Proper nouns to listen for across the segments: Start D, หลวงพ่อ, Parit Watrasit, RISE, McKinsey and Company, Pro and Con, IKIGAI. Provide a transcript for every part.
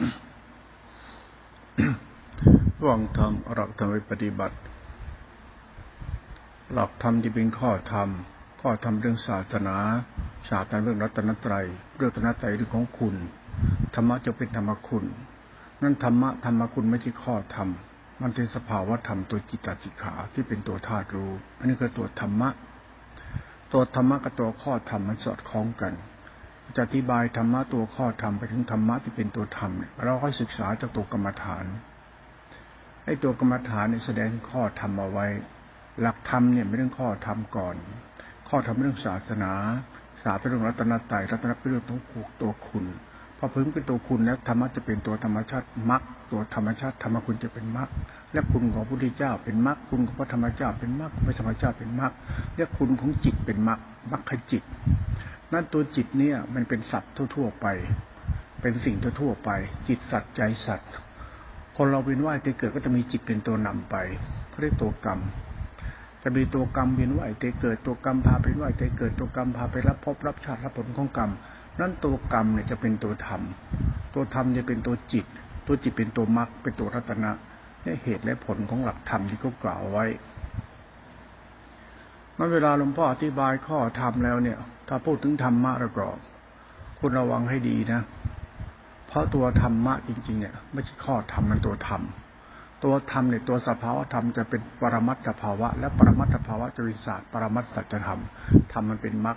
หวังธรรมหลักธรรมไปปฏิบัติหลักธรรมที่เป็นข้อธรรมเรื่องศาสนาเรื่องรัตนตรัยเรื่องของคุณธรรมะจะเป็นธรรมคุณนั่นธรรมคุณไม่ใช่ข้อธรรมมันเป็นสภาวะธรรมตัวจิตตจิขาที่เป็นตัวธาตุรู้อันนี้คือตัวธรรมะกับตัวข้อธรรมมันสอดคล้องกันจะอธิบายธรรมะตัวข้อธรรมไปถึงธรรมะที่เป็นตัวธรรมเราค่อยศึกษาจากตัวกรรมฐานไอ้ตัวกรรมฐานเนี่ยแสดงข้อธรรมเอาไว้หลักธรรมเนี่ยเป็นเรื่องข้อธรรมก่อนข้อธรรมเรื่องศาสนาศาสนาเรื่องรัตนตรัยรัตนตรัยเรื่องของตัวคุณพอพึงเป็นตัวคุณแล้วธรรมะจะเป็นตัวธรรมชาติมรรคตัวธรรมชาติธรรมคุณจะเป็นมรรคและคุณของพระพุทธเจ้าเป็นมรรคคุณของพระธรรมเจ้าเป็นมรรคพระธรรมเจ้าเป็นมรรคและคุณของจิตเป็นมรรคมรรคจิตนั่นตัวจิตเนี่ยมันเป็นสัตว์ทั่วๆไปเป็นสิ่งทั่วๆไปจิตสัตว์ใจสัตว์คนเราเวียนว่ายตายเกิดก็จะมีจิตเป็นตัวนำไปเขาเรียกตัวกรรมจะมีตัวกรรมเวียนว่ายตายเกิดตัวกรรมพาไปว่ายตายเกิดตัวกรรมพาไปรับภพรับชาติรับผลของกรรมนั่นตัวกรรมเนี่ยจะเป็นตัวธรรมตัวธรรมจะเป็นตัวจิตเป็นตัวมรรคเป็นตัวรัตนะนี่เหตุและผลของหลักธรรมที่เขากล่าวไว้เมื่อเวลาหลวงพ่ออธิบายข้อธรรมแล้วเนี่ยถ้าพูดถึงธรรมะแล้วก็คุณระวังให้ดีนะเพราะตัวธรรมะจริงๆเนี่ยไม่ใช่ข้อธรรมมันตัวธรรมเนี่ยตัวสภาวะธรรมจะเป็นปรมัตถภาวะและปรมัตถภาวะจะเป็นศาสตร์ปรมัตถสัจธรรมธรรมมันเป็นมรรค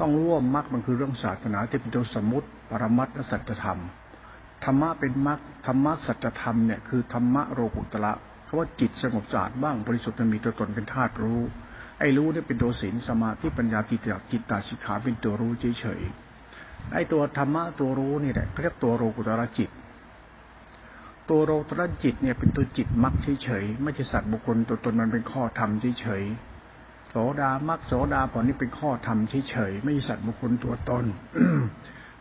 ต้องร่วมมรรคมันคือเรื่องศาสนาที่เป็นตัวสมมุติปรมัตถสัจธรรมธรรมะเป็นมรรคธรรมะสัจธรรมเนี่ยคือธรรมะโลกุตระคำว่าจิตสงบสะอาดบ้างบริสุทธิ์มีตัวตนเป็นธาตุรู้ไอ้รู้เนี่ยเป็นตัวศีลสมาธิปัญญาจิตจากจิตตาสิกขาเป็นตัวรู้เฉยๆไอ้ตัวธรรมะตัวรู้นี่แหละเขาเรียกตัวโลกุตระจิตตัวโลกุตระจิตเนี่ยเป็นตัวจิตมรรคเฉยๆไม่ใช่สัตว์บุคคลตัวตนมันเป็นข้อธรรมเฉยๆโสดามรรคโสดาผลนี่เป็นข้อธรรมเฉยๆไม่ใช่สัตว์บุคคลตัวตน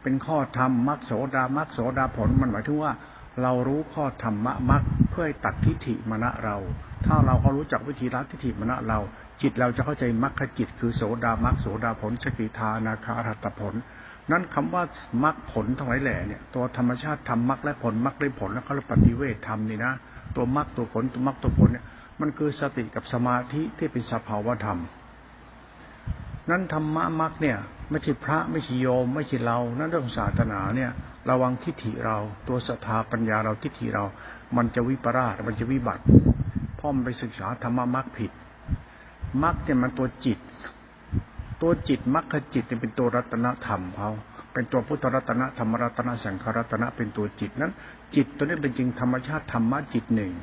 เป็นข้อธรรมมรรคโสดามรรคโสดาผลมันหมายถึงว่าเรารู้ข้อธรรมะมรรคเพื่อตัดทิฏฐิมณะเราถ้าเราเขารู้จักวิธีละทิฏฐิมณะเราจิตเราจะเข้าใจมรรคจิตคือโสดามรรคโสดาผลสกิทานาคาอรหัตผลนั้นคำว่ามรรคผลทั้งหลายแหล่เนี่ยตัวธรรมชาติธรรมมรรคและผลมรรคและผลแล้วก็ปฏิเวทธรรมนี่นะตัวมรรคตัวผลตัวมรรคตัวผลเนี่ยมันคือสติกับสมาธิที่เป็นสภาวธรรมนั้นธรรมะมรรคเนี่ยไม่ใช่พระไม่ใช่โยมไม่ใช่เรานั่นเรื่องศาสนาเนี่ยระวังทิฏฐิเราตัวศรัทธาปัญญาเราทิฏฐิเรามันจะวิปราสมันจะวิบัติเพราะมันไปศึกษาธรรมะมรรคผิดมรรคเนี่ยมันตัวจิตมรรคจิตเนี่ยเป็นตัวรัตนธรรมเขาเป็นตัวพุทธรัตนะธรรมรัตนะสังฆรัตนะเป็นตัวจิตนั้นจิตตัวนี้เป็นจริงธรรมชาติธรรมะจิตหนึ่ง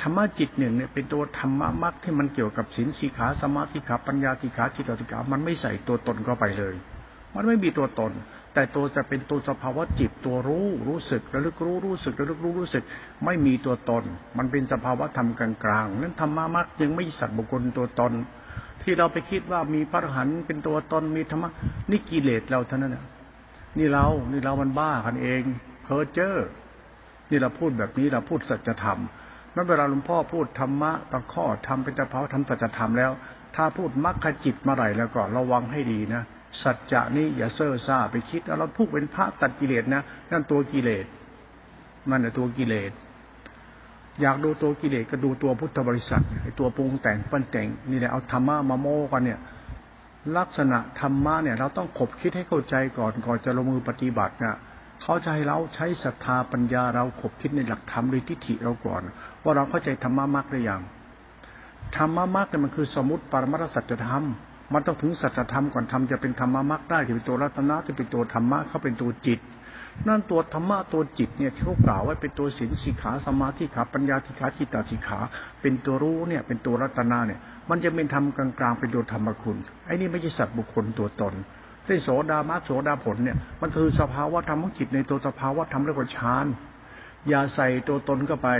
ธรรมะจิตหนึ่งเนี่ยเป็นตัวธรรมะมรรคที่มันเกี่ยวกับศีลสิกขาสมาธิขาปัญญาสิกขาจิตติขามันไม่ใส่ตัวตนเข้าไปเลยมันไม่มีตัวตนแต่ตัวจะเป็นตัวสภาวะจิตตัวรู้รู้สึกระลึกรู้รู้สึกระลึกรู้รู้สึกไม่มีตัวตนมันเป็นสภาวะธรรมกลางๆนั้นธรรมะมรรคยังไม่สัตว์บุคคลตัวตนที่เราไปคิดว่ามีพระอรหันต์เป็นตัวตนมีธรรมะนี่กิเลสเราเท่านั้นนี่เรามันบ้ากันเองเพ้อเจ้อนี่เราพูดแบบนี้เราพูดสัจธรรมเมื่อเวลาหลวงพ่อพูดธรรมะตะข้อธรรมเป็นตะเภาธรรมสัจธรรมแล้วถ้าพูดมรรคจิตเมื่อไหร่แล้วก็ระวังให้ดีนะสัจจะนี่อย่าเซ่อซ่าไปคิดเราพูดเป็นพระตัดกิเลสนะนั่นตัวกิเลสมันน่ะตัวกิเลสอยากดูตัวกิเลสก็ดูตัวพุทธบริษัทไอ้ตัวปรุงแต่งปั้นแต่งนี่แหละเอาธรรมะมาโม้กันเนี่ยลักษณะธรรมะเนี่ยเราต้องขบคิดให้เข้าใจก่อนจะลงมือปฏิบัตินะเขาจะให้เราใช้ศรัทธาปัญญาเราขบคิดในหลักธรรมหรือทิฏฐิเราก่อนว่าเราเข้าใจธรรมะมรรคหรือยังธรรมะมรรคเนี่ยมันคือสมมุติปรมัตถสัจธรรมมันต้องถึงสัจธรรมก่อนธรรมจะเป็นธรรมะมรรคได้ที่เป็นตัวรัตนะที่เป็นตัวธรรมะเขาเป็นตัวจิตนั่นตัวธรรมะตัวจิตเนี่ยที่เขากล่าวไว้เป็นตัวศีลสิกขาสมาธิขาปัญญาสิกขาจิตตสิกขาเป็นตัวรู้เนี่ยเป็นตัวรัตนะเนี่ยมันจะเป็นธรรมกลางๆเป็นตัวธรรมคุณไอ้นี่ไม่ใช่สัตว์บุคคลตัวตนที่โสดามรรคโสดาผลเนี่ยมันคือสภาวะธรรมของจิตในตัวสภาวะธรรมเรียกว่าฌานอย่าใส่ตัวตนเข้าไป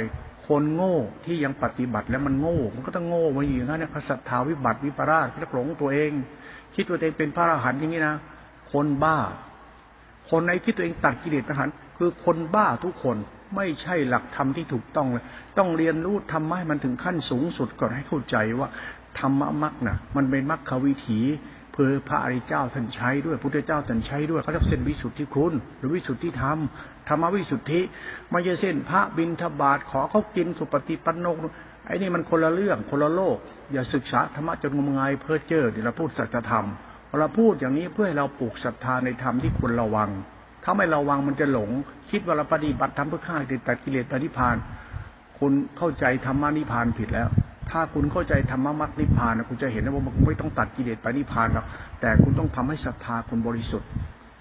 คนโง่ที่ยังปฏิบัติแล้วมันโง่มันก็ต้องโง่มาอยู่อย่างนั้นเนี่ยศรัทธาวิบัติวิปราสหลงตัวเองคิดตัวเองเป็นพระอรหันต์อย่างนี้นะคนบ้าคนไหนคิดตัวเองตัดกิเลสอรหันต์คือคนบ้าทุกคนไม่ใช่หลักธรรมที่ถูกต้องเลยต้องเรียนรู้ธรรมะให้มันถึงขั้นสูงสุดก่อนให้เข้าใจว่าธรรมะมรรคน่ะมันเป็นมรรควิถี เพื่อพระอริยเจ้าท่านใช้ด้วยพุทธเจ้าท่านใช้ด้วยเขาเรียกเส้นวิสุทธิคุณหรือวิสุทธิธรรมธรรมวิสุทธิไม่ใช่เส้นพระบิณฑบาตขอเขากินสุปฏิปันโนไอ้นี่มันคนละเรื่องคนละโลกอย่าศึกษาธรรมะจนงมงายเพ้อเจ้อเดี๋ยวเราพูดสัจธรรมเราพูดอย่างนี้เพื่อให้เราปลูกศรัทธาในธรรมที่ควรระวังถ้าไม่ระวังมันจะหลงคิดว่าเราปฏิบัติธรรมเพื่อฆ่ากิเลสตัดกิเลสปฏิพานคุณเข้าใจธรรมะนิพพานผิดแล้วถ้าคุณเข้าใจธรรมะมรรคนิพพานคุณจะเห็นว่ามันไม่ต้องตัดกิเลสปฏิพานหรอกแต่คุณต้องทำให้ศรัทธาคุณบริสุทธิ์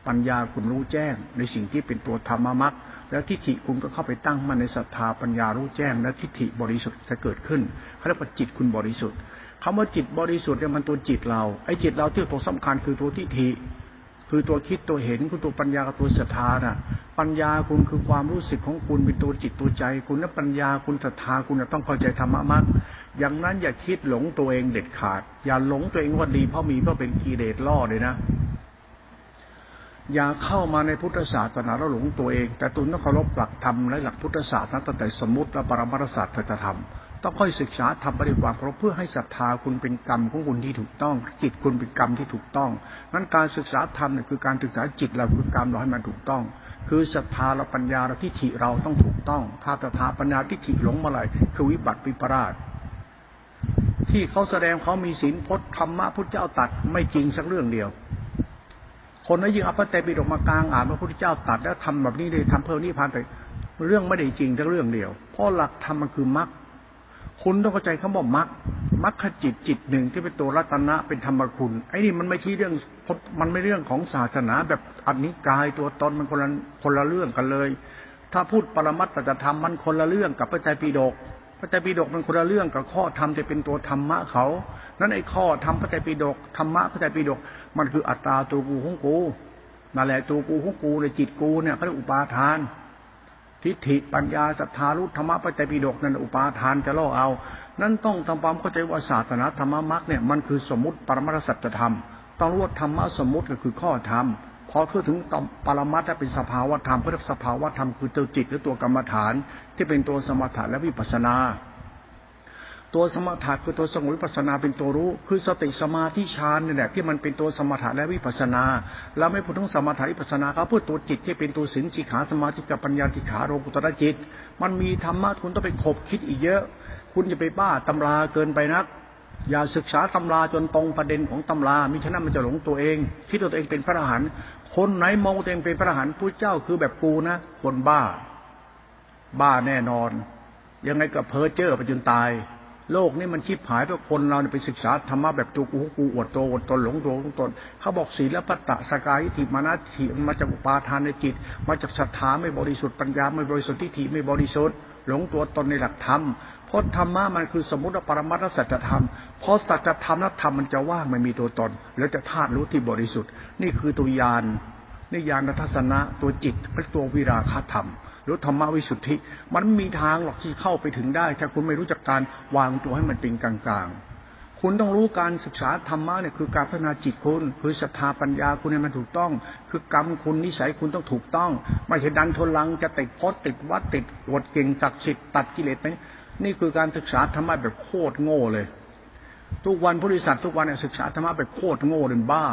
ปัญญาคุณรู้แจ้งในสิ่งที่เป็นตัวธรรมะมรรคแล้วทิฏฐิคุณก็เข้าไปตั้งมั่นในศรัทธาปัญญารู้แจ้งและทิฏฐิบริสุทธิ์จะเกิดขึ้นเขาเรียกว่าจิตคุณบริสุทธิ์คำว่าจิตบริสุทธิ์เนี่ยมันตัวจิตเราไอ้จิตเราที่ตัวสำคัญคือตัวทิฏฐิคือตัวคิดตัวเห็นคือตัวปัญญากับตัวศรัทธาน่ะปัญญาคุณคือความรู้สึกของคุณเป็นตัวจิตตัวใจคุณและปัญญาคุณศรัทธาคุณต้องเข้าใจธรรมะมากอย่างนั้นอย่าคิดหลงตัวเองเด็ดขาดอย่าหลงตัวเองว่าดีเพราะมีเพราะเป็นกิเลสล่อเลยนะอย่าเข้ามาในพุทธศาสนาแล้วหลงตัวเองแต่ตุนต้องเคารพหลักธรรมและหลักพุทธศาสนาตั้งแต่สมมติและปรมัตถศาสตรธรรมต้องค่อยศึกษาทำปฏิบัติเพื่อให้ศรัทธาคุณเป็นกรรมของคุณที่ถูกต้องจิตคุณเป็นกรรมที่ถูกต้องนั้นการศึกษาธรรมเนี่ยคือการศึกษาจิตเราคือกรรมเราให้มันถูกต้องคือศรัทธาเราปัญญาเราทิฏฐิเราต้องถูกต้องถ้าศรัทธาปัญญาทิฏฐิหลงมาไหลคือวิบัติวิปราชที่เขาแสดงเขามีศีลพจน์ธรรมะพุทธเจ้าตัดไม่จริงสักเรื่องเดียวคนนั้นยิงอัปเตปิฎกมากลางอ่านพระพุทธเจ้าตัดแล้วทำแบบนี้เลยทำเพิ่มนิพพานไปเรื่องไม่ได้จริงสักเรื่องเดียวเพราะหลักธรรมมันคือมรรคคุณต้องเข้าใจคำว่ามรรคมรรคจิตจิตหนึ่งที่เป็นตัวรัตนะเป็นธรรมคุณไอ้นี่มันไม่ใช่เรื่องมันไม่เรื่องของศาสนาแบบอันนี้กายตัวตนมันคนละเรื่องกันเลยถ้าพูดปรมัตถธรรมมันคนละเรื่องกับพระไตรปิฎกพระไตรปิฎกมันคนละเรื่องกับข้อธรรมจะเป็นตัวธรรมะเขานั้นไอ้ข้อธรรมพระไตรปิฎกธรรมะพระไตรปิฎกมันคืออัตตาตัวกูของกูนั่นแหละตัวกูของกูในจิตกูเนี่ยเขาเรียกอุปาทานทิฏฐิปัญญาศรัทธารู้ธรรมะพระไตรปิฎกนั่นอุปาทานจะล่อเอานั้นต้องทำความเข้าใจว่าศาสนาธรรมมรรคเนี่ยมันคือสมมุติปรมัตถสัจธรรมต้องรู้ว่าธรรมะสมมุติก็คือข้อธรรมพอเข้าถึงปรมัตถะเป็นสภาวะธรรมเพราะสภาวะธรรมคือตัวจิตและตัวกรรมฐานที่เป็นตัวสมถะและวิปัสสนาตัวสมถะคือตัวสงบวิปัสสนาเป็นตัวรู้คือสติสมาธิฌานนี่แหละที่มันเป็นตัวสมถะและวิปัสสนาเราไม่พูดถึงสมถะวิปัสสนาเขาพูดตัวจิตที่เป็นตัวศีลสิกขาสมาธิกับปัญญาสิกขาโลกุตตรจิตมันมีธรรมะคุณต้องไปขบคิดอีกเยอะคุณจะไปบ้าตำราเกินไปนักอย่าศึกษาตำราจนตรงประเด็นของตำรามิฉะนั้นมันจะหลงตัวเองคิดว่าตัวเองเป็นพระอรหันต์คนไหนมองตัวเองเป็นพระอรหันต์พุทธเจ้าคือแบบกูนะคนบ้าแน่นอนยังไงก็เพ้อเจ้อไปจนตายโลกนี้มันชิบหายเพราะคนเราไปศึกษาธรรมะแบบตัวกูของกูอวดตัวอวดตนหลงตัวหลงตนเขาบอกศีลปัตตะสกายทิมานะทิมาจากอุปาทานในจิตมาจากศรัทธาไม่บริสุทธิ์ปัญญาไม่บริสุทธิ์ทิฏฐิไม่บริสุทธิ์หลงตัวตนในหลักธรรมเพราะธรรมะมันคือสมมุติปรมัตถสัจธรรมเพราะสัจธรรมและธรรมมันจะว่างไม่มีตัวตนแล้วจะธาตุรู้ที่บริสุทธิ์นี่คือตัวญาณนิยานทัศนะตัวจิตเป็นตัววิราคะธรรมหรือธรรมวิสุทธิมันมีทางหรอกที่เข้าไปถึงได้ถ้าคุณไม่รู้จักการวางตัวให้มันเป็นกลางๆคุณต้องรู้การศึกษาธรรมะเนี่ยคือการพัฒนาจิตคุณคือศรัทธาปัญญาคุณเนี่ยมันถูกต้องคือกรรมคุณนิสัยคุณต้องถูกต้องไม่ใช่ดันทนลังจะติดพจน์ติดวัดติดอวดเก่งศักดิ์สิทธิ์ตัดกิเลสไปนี่คือการศึกษาธรรมะแบบโคตรโง่เลยทุกวันผู้บริษัททุกวันเนี่ยศึกษาธรรมะแบบโคตรโง่เป็นบ้า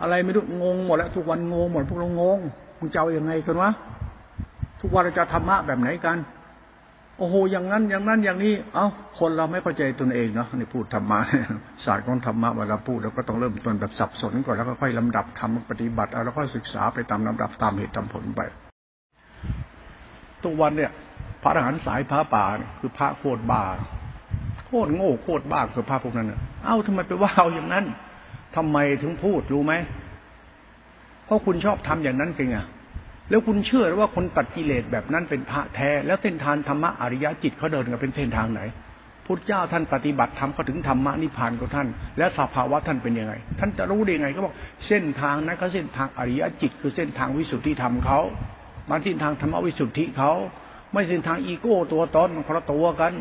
อะไรไม่รู้งงหมดแล้วทุกวันงงหมดพวกเรางงมึงจะเอาอย่างไงกันวะทุกวันเราจะธรรมะแบบไหนกันโอ้โหอย่างนั้นอย่างนั้นอย่างนี้เอ้าคนเราไม่เข้าใจตนเองเนาะนี่พูดธรรมะศาสตร์ของธรรมะเวลาพูดเราก็ต้องเริ่มต้นแบบสับสนก่อนแล้วก็ค่อยลำดับทำปฏิบัติเอาแล้วก็ศึกษาไปตามลำดับตามเหตุตามผลไปทุกวันเนี่ยพระอรหันต์สายพระป่าคือพระโคตรบ้าโคตรโง่โคตรบ้าคือพระพวกนั้นเนี่ยเอ้าทำไมไปว่าเอาอย่างนั้นทำไมถึงพูดรู้ไหมเพราะคุณชอบทำอย่างนั้นจริงอ่ะแล้วคุณเชื่อหรือว่าคนตัดกิเลสแบบนั้นเป็นพระแท้แล้วเส้นทางธรรมะอริยจิตเขาเดินกันเป็นเส้นทางไหนพุทธเจ้าท่านปฏิบัติธรรมเขาถึงธรรมะนิพพานของท่านและสภาวะท่านเป็นยังไงท่านจะรู้ได้ยังไงก็บอกเส้นทางนั้นเขาเส้นทางอริยจิตคือเส้นทางวิสุทธิธรรมเขามันเส้นทางธรรมวิสุทธิเขาไม่เส้นทางอีโก้ตัวตนมันคนละตัวกัน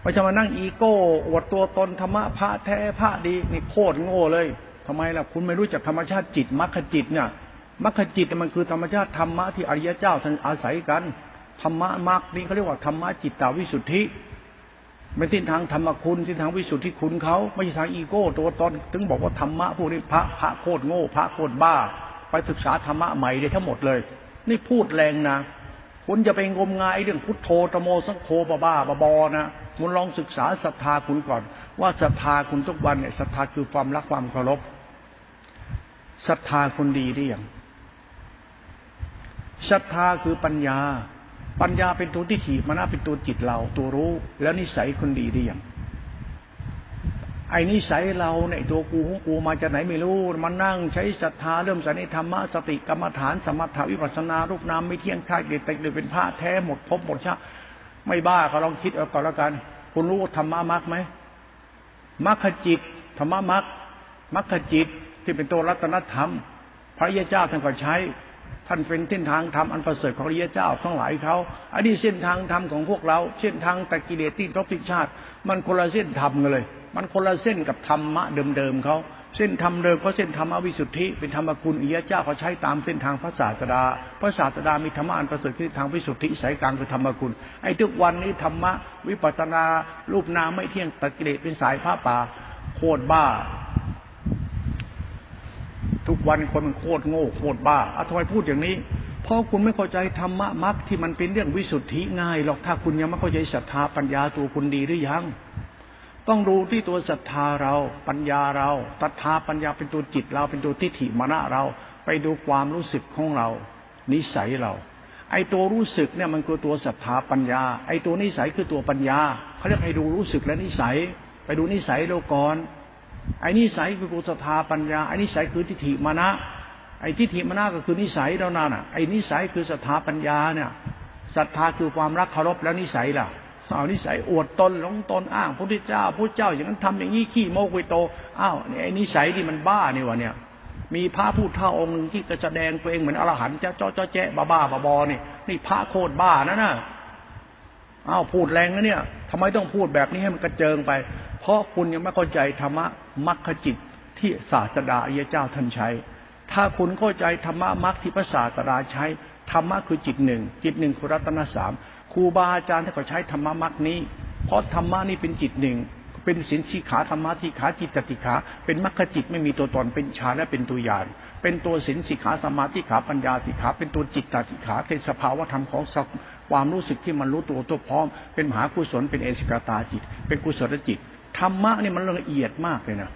ไปจะมานั่งอีโก้อวดตัวตนธรรมะพระแท้พระดีนี่โคตรโง่เลยทำไมล่ะคุณไม่รู้จักธรรมชาติจิตมรรคจิตเนี่ยมรรคจิตมันคือธรรมชาติธรรมะที่อริยเจ้าท่านอาศัยกันธรรมะมรรคนี้เขาเรียกว่าธรรมะจิตตวิสุทธิ ไม่ทิ้งทางธรรมคุณทิ้งทางวิสุทธิคุณเขาไม่ใช่ทางอีโก้ตัวตนถึงบอกว่าธรรมะพวกนี้พระโคตรโง่พระโคตรบ้าไปศึกษาธรรมะใหม่ได้ทั้งหมดเลยนี่พูดแรงนะคุณจะไปงมงายเรื่องพุทโธตโมสังโฆบ้าๆบอๆนะคุณลองศึกษาศรัทธาคุณก่อนว่าศรัทธาคุณทุกวันเนี่ยศรัทธาคือความรักความเคารพศรัทธาคุณดีหรือยังศรัทธาคือปัญญาปัญญาเป็นตัวที่ถีบมานะเป็นตัวจิตเราตัวรู้แล้วนิสัยคนดีได้อย่างไอ้นิสัยเราเนี่ยตัวกูของกูมาจากไหนไม่รู้มันนั่งใช้ศรัทธาเริ่มใส่ในธรรมะสติกรรมฐานสมถะวิปัสสนารูปนามไม่เที่ยงคลายเกล็ดแตกเลยเป็นพระแท้หมดภพหมดชาติไม่บ้าก็ลองคิดเอาก่อนแล้วกันคุณรู้ธรรมะมรรคไหมมรรคจิตธรรมะมรรคมรรคจิตที่เป็นตัวรัตนธรรมพระยาเจ้าท่านก็ใช้ท่านเป็นเส้นทางธรรมอันประเสริฐของพระเจ้าทั้งหลายเขาอันนี้เส้นทางธรรมของพวกเราเส้นทางตะกิเลสที่ทบทิชาติมันคนละเส้นธรรมกันเลยมันคนละเส้นกับธรรมะเดิมๆเขาเส้นธรรมเดิมเขาเส้นธรรมวิสุทธิเป็นธรรมคุณพระเจ้าเขาใช้ตามเส้นทางพระศาสดาพระศาสดามีธรรมะอันประเสริฐที่ทางวิสุทธิสายกลางคือธรรมคุณไอ้ทุกวันนี้ธรรมะวิปัสสนารูปนามไม่เที่ยงตะกิเลสเป็นสายผ้าป่าโคตรบ้าทุกวันคนมันโคตรโง่โคตรบ้าทำไมพูดอย่างนี้เพราะคุณไม่เข้าใจธรรมะมรรคที่มันเป็นเรื่องวิสุทธิง่ายหรอกถ้าคุณยังไม่เข้าใจศรัทธาปัญญาตัวคุณดีหรือยังต้องรู้ที่ตัวศรัทธาเราปัญญาเราศรัทธาปัญญาเป็นตัวจิตเราเป็นตัวทิฏฐิมรณะเราไปดูความรู้สึกของเรานิสัยเราไอ้ตัวรู้สึกเนี่ยมันคือตัวศรัทธาปัญญาไอ้ตัวนิสัยคือตัวปัญญาเขาเรียกให้ดูรู้สึกและนิสัยไปดูนิสัยเราก่อนไอ้นิสัยคือกุศลธาปัญญาไอ้นิสัยคือทิฏฐิมานะไอ้ทิฏฐิมานะก็คือนิสัยเรานั่นน่ะไอ้นิสัยคือศรัทธาปัญญาเนี่ยศรัทธาคือความรักเคารพแล้วนิสัยล่ะเอานิสัยอวดตนหลงตนอ้างพระพุทธเจ้าพระเจ้าอย่างนั้นทำอย่างนี้ขี้โมกุยโตอ้าวไอ้นิสัยที่มันบ้านี่วะเนี่ยมีพระผู้เฒ่าองค์นึงที่จะแสดงตัวเองเหมือนอรหันต์เจ้าๆแจ๊ะบ้าๆบอๆนี่พระโคตรบ้านะน่ะอ้าวพูดแรงนะเนี่ยทำไมต้องพูดแบบนี้ให้มันกระเจิงไปเพราะคุณยังไม่เข้าใจธรรมะมรรคจิตที่ศาสดาอริยเจ้าท่านใช้ถ้าคุณเข้าใจธรรมะมรรคที่พระศาสดาใช้ธรรมะคือจิตหนึ่งจิตหนึ่งคือรัตนะสามครูบาอาจารย์ท่านก็ใช้ธรรมะมรรคนี้เพราะธรรมะนี้เป็นจิตหนึ่งเป็นสินสีขาธรรมะที่ขาจิตติขาเป็นมรรคจิตไม่มีตัวตนเป็นฌานและเป็นตัวญาณเป็นตัวสินสีขาสมาธิขาปัญญาติขาเป็นตัวจิตติขาเป็นสภาวะธรรมของความรู้สึกที่มันรู้ตัวพร้อมเป็นมหากุศลเป็นเอสิกตาจิตเป็นกุศลจิตธรรมะนี่มันละเอียดมากเลยนะ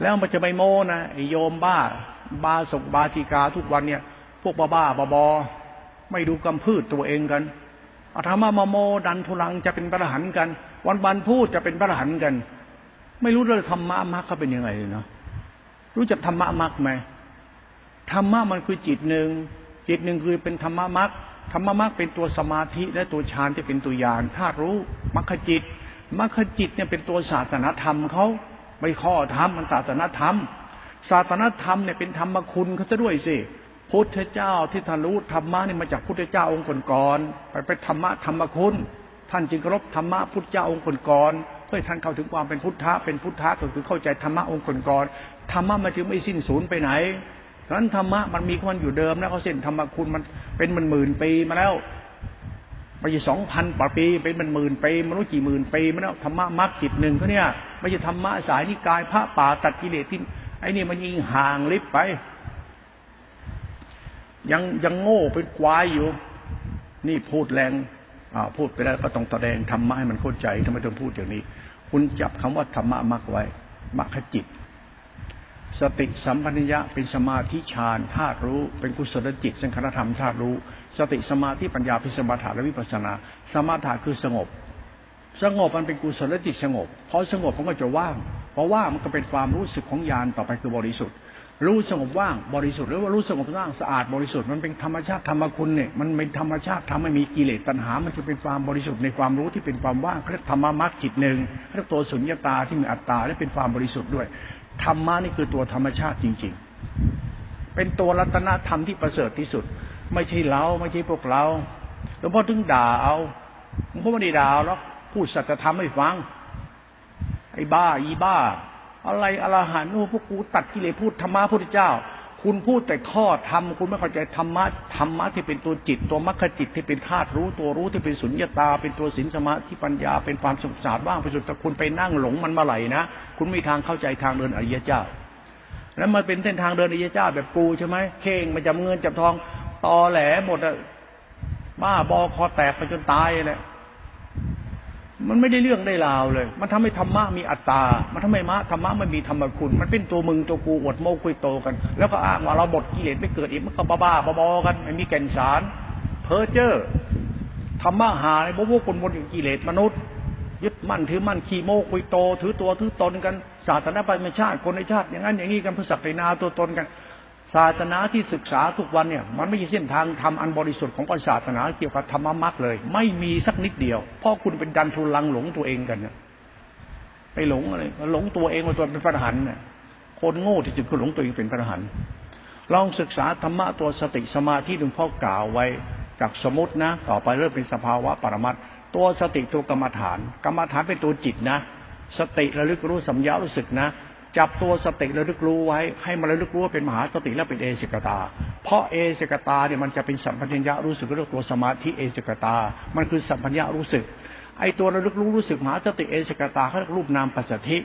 แล้วมันจะไปโม้นะไอ้โยมบ้าบาศกบาสิกาทุกวันเนี่ยพวกบ้าๆบอๆไม่ดูกำพืชตัวเองกันเอาธรรมะมาโม้ดันทุลังจะเป็นพระอรหันต์กันวันบันพูดจะเป็นพระอรหันต์กันไม่รู้เลยธรรมะมรรคเขาเป็นยังไงเลยเนาะรู้จักธรรมะมรรคไหมธรรมะมันคือจิตหนึ่งคือเป็นธรรมะมรรคธรรมะมรรคเป็นตัวสมาธิและตัวฌานที่เป็นตัวญาณธาตุรู้มรรคจิตมรรคจิตเนี่ยเป็นตัวศาสนธรรมเขาไม่ข้อธรรมมันศาสนธรรมเนี่ยเป็นธรรมคุณเขาซะด้วยสิพุทธเจ้าที่ท่านรู้ธรรมะนี่มาจากพุทธเจ้าองค์ก่อนๆไปธรรมะธรรมคุณท่านจึงเคารพธรรมะพุทธเจ้าองค์ก่อนๆเพื่อท่านเข้าถึงความเป็นพุทธะก็คือเข้าใจธรรมะองค์ก่อนๆธรรมะมันจึงไม่สิ้นสูญไปไหนเพราะฉะนั้นธรรมะมันมีความอยู่เดิมนะเขาเส้นธรรมคุณมันเป็นหมื่นๆปีมาแล้วไม่ใช่ 2,000 กว่าปีเป็นมันหมื่นปีมนุษย์กี่หมื่นปีมันแล้วธรรมะมรรคจิตหนึ่งเขาเนี่ยไม่ใช่ธรรมะสายนิกายพระป่าตัดกิเลสที่ไอ้นี่มันยิงห่างลิบไปยังโง่เป็นควายอยู่นี่พูดแรงพูดไปแล้วก็ต้องแสดงธรรมะให้มันเข้าใจทำไมต้องพูดอย่างนี้คุณจับคำว่าธรรมะมรรคไว้มรรคจิตสติสัมปชัญญะเป็นสมาธิฌานธาตุรู้เป็นกุศลจิตสังขารธรรมธาตุรู้สติสมาธิปัญญาเป็นสมถะและวิปัสสนาสมถะคือสงบมันเป็นกุศลจิตสงบพอสงบมันก็จะว่างเพราะว่ามันก็เป็นความรู้สึกของญาณต่อไปคือบริสุทธิ์รู้สงบว่างบริสุทธิ์หรือว่ารู้สงบว่างสะอาดบริสุทธิ์มันเป็นธรรมชาติธรรมคุณเนี่ยมันเป็นธรรมชาติทำให้มีกิเลสตัณหามันจะเป็นความบริสุทธิ์ในความรู้ที่เป็นความว่างเรียกธรรมมรรคจิตหนึ่งเรียกตัวสุญญตาที่มีอัตตาและเป็นความบริสุทธิ์ด้วยธรรมะนี่คือตัวธรรมชาติจริงๆเป็นตัวรัตนธรรมที่ประเสริฐที่สุดไม่ใช่เราไม่ใช่พวกเราหลวงพ่อถึงด่าเอาหลวงพ่อไม่ได้ด่าหรอกพูดสัจธรรมให้ฟังไอ้บ้าอะไรอรหันต์พวกกูตัดกิเลสพูดธรรมะพุทธเจ้า คุณพูดแต่ข้อธรรมคุณไม่เข้าใจธรรมะที่เป็นตัวจิตตัวมรรคจิตที่เป็นธาตุรู้ตัวรู้ที่เป็นสุญญตาเป็นตัวศีลสมาธิปัญญาเป็นความสงบว่างเป็นสุดแต่คุณไปนั่งหลงมันมาไหลนะคุณมีทางเข้าใจทางเดินอริยเจ้าแล้วมันเป็นเส้นทางเดินอริยเจ้าแบบปูใช่ไหมเข่งมาจับเงินจับทองตอแหลหมดอะบ้าบอคอแตกไปจนตายเลยมันไม่ได้เรื่องได้ราวเลยมันทำให้ธรรมะมีอัตตามันทำให้ธรรมะมันมีธรรมคุณมันเป็นตัวมึงตัวกูอวดโม้คุยโตกันแล้วก็อ้างว่าเราหมดกิเลสไม่เกิดอีกมันก็บ้าบอกันไม่มีแก่นสารเพ้อเจ้อธรรมะหาเลยพวกคนบนกิเลสมนุษย์ยึดมั่นถือมั่นขี้โม้คุยโตถือตัวถือตนกันศาสนาประมาชาติคนในชาติอย่างนั้นอย่างนี้กันเพื่อศักดินาตัวตนกันศาสนาที่ศึกษาทุกวันเนี่ยมันไม่ใช่เส้นทางธรรมอันบริสุทธิ์ของศาสนาเกี่ยวกับธรรมมรรคเลยไม่มีสักนิดเดียวเพราะคุณเป็นดันทุลังหลงตัวเองกันเนี่ยไปหลงอะไรหลงตัวเองว่าตัวเป็นพระอรหันต์เนี่ยคนโง่ที่สุดคือหลงตัวเองเป็นพระอรหันต์ลองศึกษาธรรมะตัวสติสมาธิหลวงพ่อกล่าวไว้จากสมมตินะต่อไปเริ่มเป็นสภาวะปรมัตถ์ตัวสติตัวกรรมฐานเป็นตัวจิตนะสติระลึกรู้สัมยารู้สึกนะจับตัวสติระลึกรู้ไว้ให้มันระลึกรู้ว่าเป็นมหาสติและเป็นเอสิกตาเพราะเอสิกตาเนี่ยมันจะเป็นสัมปัญญะรู้สึกเรื่องตัวสมาธิเอสิกตามันคือสัมปัญญะรู้สึกไอตัวระลึกรู้มหาสติเอสิกตาเขาเรียกรูปนามปัจจัติ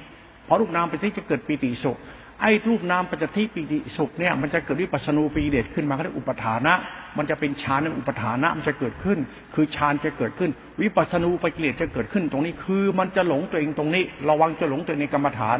พอรูปนามปัจจัติจะเกิดปิติสุขไอรูปนามปัจจัติปิติสุขเนี่ยมันจะเกิดวิปัสสนูปีเดชขึ้นมาเขาเรียกอุปทานะมันจะเป็นฌานอุปทานะมันจะเกิดขึ้นคือฌานจะเกิดขึ้นวิปัสสนูปกิเลสจะเกิดขึ้นตรงนี้คือมันจะหลงตัวเองตรงนี้ระวังจะหลงตัวในกรรมฐาน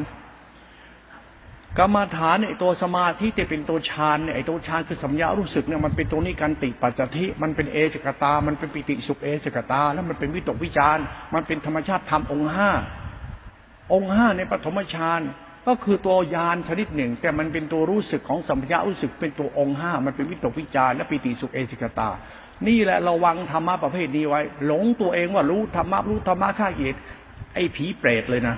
ไอ้ตัวสมาธิที่เป็นตัวฌานเนี่ยไอ้ตัวฌานคือสัมยารู้สึกเนี่ยมันเป็นตัวนี้กันติปัจจัติมันเป็นเอสิกตามันเป็นปิติสุขเอสิกตาแล้วมันเป็นวิตกวิจารมันเป็นธรรมชาติธรรมองค์5ในปฐมฌานก็คือตัวญาณชนิดหนึ่งแต่มันเป็นตัวรู้สึกของสัมยารู้สึกเป็นตัวองค์5มันเป็นวิตกวิจารและปิติสุขเอสิกตานี่แหละระวังธรรมะประเภทนี้ไว้หลงตัวเองว่ารู้ธรรมะฆ่ากิเลสไอ้ผีเปรตเลยนะ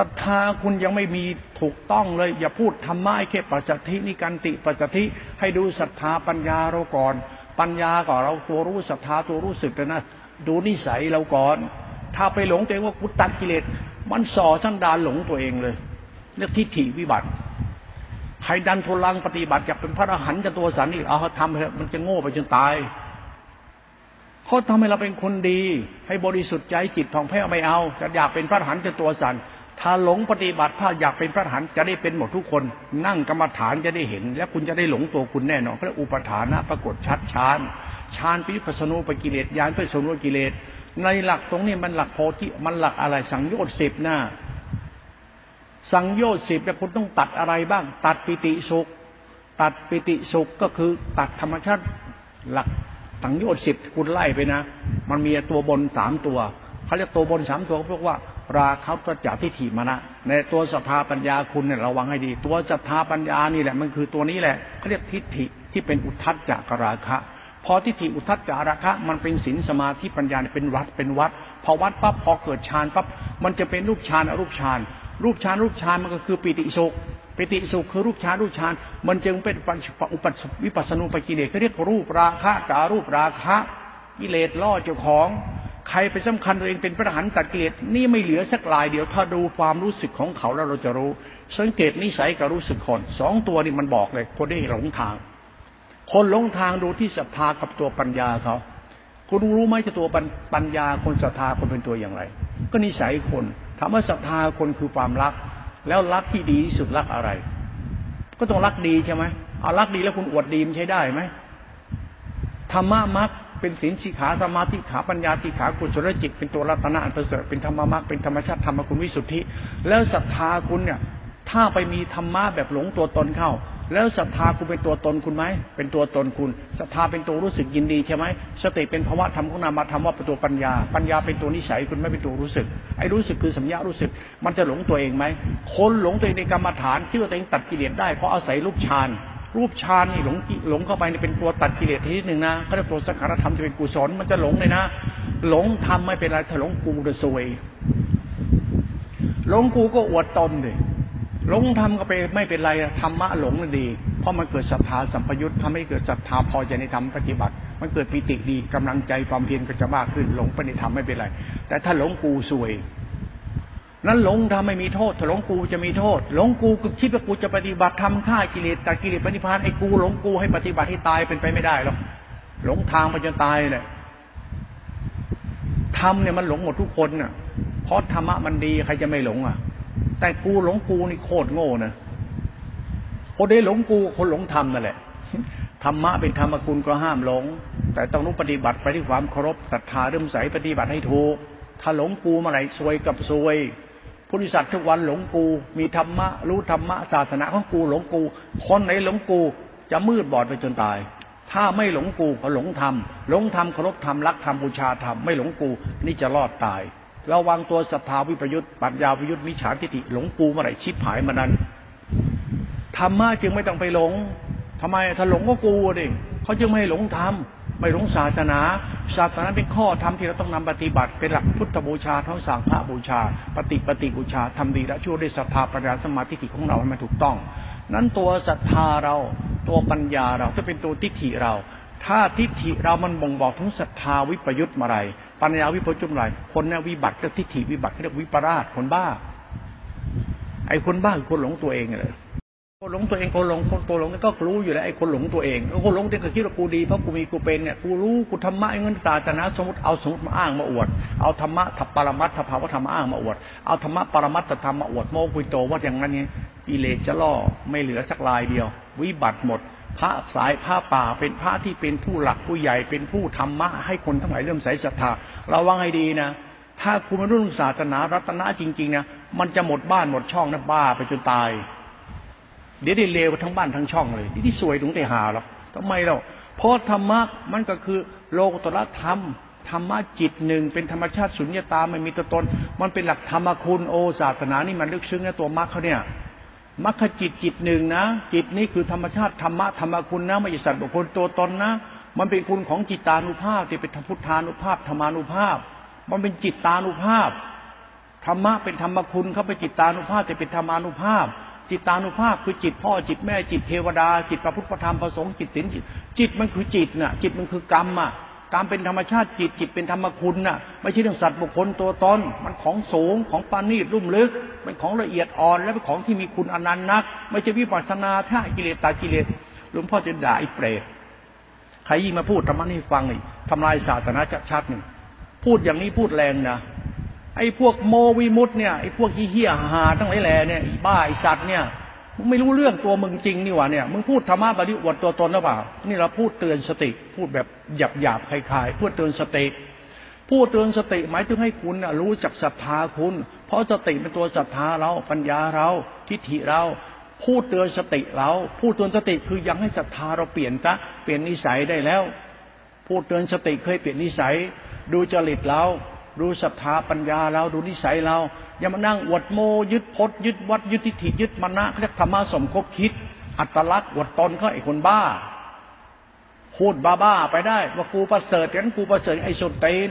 ศรัทธาคุณยังไม่มีถูกต้องเลยอย่าพูดธรรมะแค่ปัจจัตินิการติปัจจัติให้ดูศรัทธาปัญญาเราก่อนปัญญาก่อนเราตัวรู้ศรัทธาตัวรู้สึกนะดูนิสัยเราก่อนถ้าไปหลงตัวเองว่ากูตัดกิเลสมันส่อสันดานหลงตัวเองเลยเรียกทิฏฐิวิบัติใครดันทุลังปฏิบัติอยากเป็นพระอรหันต์จะตัวสันนี่เอาทำเถอะมันจะโง่ไปจนตายเขาทำให้เราเป็นคนดีให้บริสุทธิ์ใจจิตผ่องแผ้วไม่เอาจะอยากเป็นพระอรหันต์จะตัวสันถ้าหลงปฏิบัติถ้าอยากเป็นพระอรหันต์จะได้เป็นหมดทุกคนนั่งกรรมฐานจะได้เห็นและคุณจะได้หลงตัวคุณแน่นอนเพราะอุปทานะปรากฏชัดฌานปิปัสสนูปกิเลสญาณเป็นสมุทกิเลสในหลักตรงนี้มันหลักโพธิมันหลักอะไรสังโยชน์10หน้าสังโยชน์10เนี่ยคุณต้องตัดอะไรบ้างตัดปิติสุขก็คือตัดธรรมชาติหลักสังโยชน์10คุณไล่ไปนะมันมีตัวบน3ตัวเขาเรียกตัวบน3ตัวเรียกว่าราคะตัจจทิฏฐิมรณะในตัวศรัทธาปัญญาคุณเนี่ยระวังให้ดีตัวศรัทธาปัญญานี่แหละมันคือตัวนี้แหละเขาเรียกทิฏฐิที่เป็นอุทธัจจราคะพอทิฏฐิอุทธัจจราคะมันเป็นศีลสมาธิปัญญาเนี่ยเป็นวัดพอวัดปั๊บพอเกิดฌานปั๊บมันจะเป็นรูปฌานอรูปฌานมันก็คือปิติสุขคือรูปฌานมันจึงเป็นอุปวิปัสสนูปกิเลสเขาเรียกรูปราคะกับรูปราคะกิเลสล่อเจ้าของใครไปสำคัญตัวเองเป็นพระอรหันต์ตัดกิเลสนี่ไม่เหลือสักลายเดียวถ้าดูความรู้สึกของเขาแล้วเราจะรู้สังเกตนิสัยกับรู้สึกคนสองตัวนี่มันบอกเลยคนได้หลงทางดูที่ศรัทธากับตัวปัญญาเขาคุณรู้ไหมจะตัวปัญญาคนศรัทธาคนเป็นตัวอย่างไรก็นิสัยคนถามว่าศรัทธาคนคือความรักแล้วรักที่ดีที่สุดรักอะไรก็ต้องรักดีใช่ไหมเอารักดีแล้วคุณอวดดีมันใช้ได้ไหมธรรมะมรรคเป็นศีลสิกขาสมาธิขาปัญญาติขากุศลจิตเป็นตัวรัตนะอันประเสริฐเป็นธรรมมรรคเป็นธรรมชาติธรรมคุณวิสุทธิแล้วศรัทธาคุณเนี่ยถ้าไปมีธรรมะแบบหลงตัวตนเข้าแล้วศรัทธาคุณเป็นตัวตนคุณไหมเป็นตัวตนคุณศรัทธาเป็นตัวรู้สึกยินดีใช่ไหมสติเป็นภาวะธรรมของนามธรรมว่าเป็นตัวปัญญาเป็นตัวนิสัยคุณไม่เป็นตัวรู้สึกไอ้รู้สึกคือสัญญารู้สึกมันจะหลงตัวเองไหมคนหลงตัวเองในกรรมฐานที่ตัวเองตัดกิเลสได้เพราะอาศัยรูปฌานนี่หลงเข้าไปนี่เป็นตัวตัดกิเลสทีหนึ่งนะเขาเรียกตัวสังขารธรรมจะเป็นกุศลมันจะหลงเลยนะหลงทำไม่เป็นไรถ้าหลงกูจะซวยหลงกูก็อวดตนเลยหลงทำก็ไปไม่เป็นไรธรรมะหลงนั่นดีเพราะมันเกิดศรัทธาสัมปยุตทำให้เกิดศรัทธาพอใจในธรรมปฏิบัติมันเกิดปิติดีกำลังใจความเพียรก็จะมากขึ้นหลงไปในธรรมไม่เป็นไรแต่ถ้าหลงกูซวย นั้นหลงทำไม่มีโทษถ้าหลงกูจะมีโทษหลงกูก็คิดว่ากูจะปฏิบัติทำฆ่ากิเลสแต่กิเลสปฏิภาณไอ้กูหลงกูให้ปฏิบัติให้ตายเป็นไปไม่ได้หรอกหลงทางไปจนตายเลยทำเนี่ยมันหลงหมดทุกคนน่ะเพราะธรรมะมันดีใครจะไม่หลงอ่ะแต่กูหลงกูนี่โคตรโง่นะคนได้หลงกูคนหลงธรรมนั่นแหละธรรมะเป็นธรรมคุณก็ห้ามหลงแต่ต้องรู้ปฏิบัติไปด้วยความเคารพศรัทธาเริ่มใสปฏิบัติให้ถูกถ้าหลงกูเมื่อไหร่ซวยกับซวยพุทธิสัตว์ทุกวันหลงกูมีธรรมะรู้ธรรมะศาสนาของกูหลงกูคนไหนหลงกูจะมืดบอดไปจนตายถ้าไม่หลงกูก็หลงธรรมหลงธรรมเคารพธรรมรักธรรมบูชาธรรมไม่หลงกูนี่จะรอดตายระวังตัวศรัทธาวิปยุตปัญญาวิปยุตมิจฉาทิฏฐิหลงกูเมื่อไหร่ชิบหายมานั้นธรรมะจึงไม่ต้องไปหลงทำไมถ้าหลงก็กูดิเขาจึงไม่หลงธรรมไม่หลงศาสนาศาสนาเป็นข้อธรรมที่เราต้องนำปฏิบัติเป็นหลักพุทธบูชาเท่าสังฆบูชาปฏิบูชาทำดีและชั่วด้วยศรัทธาปัญญาสมาธิทิฏฐิของเราให้มันถูกต้องนั้นตัวศรัทธาเราตัวปัญญาเราจะเป็นตัวทิฏฐิเราถ้าทิฏฐิเรามันบ่งบอกถึงศรัทธาวิปยุตมาไรปัญญาวิปยุตมาไรคนเนี่ยวิบัติก็ทิฏฐิวิบัติเรียกวิปราชคนบ้าไอ้คนบ้าคือคนหลงตัวเองเลยคนหลงตัวเองคนหลงก็รู้อยู่แล้วไอ้คนหลงตัวเองคนหลงตัวเองก็คิดว่ากูดีเพราะกูมีกูเป็นเนี่ยกูรู้กูธรรมะไอ้เงินศาสนาสมมติเอาสมมติมาอ้างมาอวดเอาธรรมะทัพปรมัตถภาวธรรมอ้างมาอวดเอาธรรมะปรมัตถธรรมมาอวดโมกุยโตว่าอย่างนั้นเนี่ยอิเลจะล่อไม่เหลือสักลายเดียววิบัติหมดพระสายพระป่าเป็นพระที่เป็นผู้หลักผู้ใหญ่เป็นผู้ธรรมะให้คนทั้งหลายเริ่มใส่ศรัทธาระวังให้ดีนะถ้าคุณไม่รู้ศาสนารัตนะจริงๆนะมันจะหมดบ้านหมดช่องนะบ้าไปจนตายเดี๋ยวได้เลวทั้งบ้านทั้งช่องเลยที่สวยถึงแต่หาหรอกทำไมเราเพราะธรรมะมันก็คือโลกุตตรธรรมธรรมะจิตหนึ่งเป็นธรรมชาติสุญญตาไม่มีตัวตนมันเป็นหลักธรรมคุณโอศาสนานี่มันลึกซึ้งนะตัวมรรคเขาเนี่ยมรรคจิตหนึ่งนะจิตนี้คือธรรมชาติธรรมะธรรมคุณนะไม่ใช่สัตว์บุคคลตัวตนนะมันเป็นคุณของจิตตานุภาพที่เป็นพุทธานุภาพธรรมานุภาพมันเป็นจิตตานุภาพธรรมะเป็นธรรมคุณเขาเป็นจิตตานุภาพแต่เป็นธรรมานุภาพจิตตานุภาพคือจิตพ่อจิตแม่จิตเทวดาจิตพระพุทธพระธรรมพระสงฆ์จิตศีลจิตมันคือจิตน่ะจิตมันคือกรรมอ่ะกรรมเป็นธรรมชาติจิตเป็นธรรมคุณน่ะไม่ใช่เรื่องสัตว์บุคคลตัวตนมันของสูงของปานีตลุ่มลึกเป็นของละเอียดอ่อนและเป็นของที่มีคุณอนันต์นักไม่ใช่วิปัสสนาถ้ากิเลสตากิเลสหลวงพ่อจะด่าไอ้เปรตใครยิ่งมาพูดธรรมะนี่ฟังนี่ทำลายศาสนาชัดๆนี่พูดอย่างนี้พูดแรงนะไอ้พวกโมวิมุตเนี่ยไอ้พวกเหี้ยหาทั้งหลายแหล่เนี่ยบ้าไอ้สัตว์เนี่ยมึงไม่รู้เรื่องตัวมึงจริงนี่หว่าเนี่ยมึงพูดธรรมะปฏิวัติตัวตนหรือเปล่านี่เราพูดเตือนสติพูดแบบหยาบๆคลายๆพูดเตือนสติพูดเตือนสติหมายถึงให้คุณน่ะรู้จักศรัทธาคุณเพราะสติเป็นตัวศรัทธาเราปัญญาเราทิฏฐิเราพูดเตือนสติเราพูดเตือนสติคือยังให้ศรัทธาเราเปลี่ยนซะเปลี่ยนนิสัยได้แล้วพูดเตือนสติเคยเปลี่ยนนิสัยดูจริตเราดูศรัทธาปัญญาเราดูนิสัยเราอย่ามานั่งอวดโมยึดพจน์ยึดวัดยึดทิฏฐิยึดมรณะเรียกธรรมะสมคบคิดอัตลักษณ์อวดตนเขาไอ้คนบ้าพูดบ้าๆไปได้ว่ากูประเสริฐงั้นกูประเสริฐไอ้ชนเตน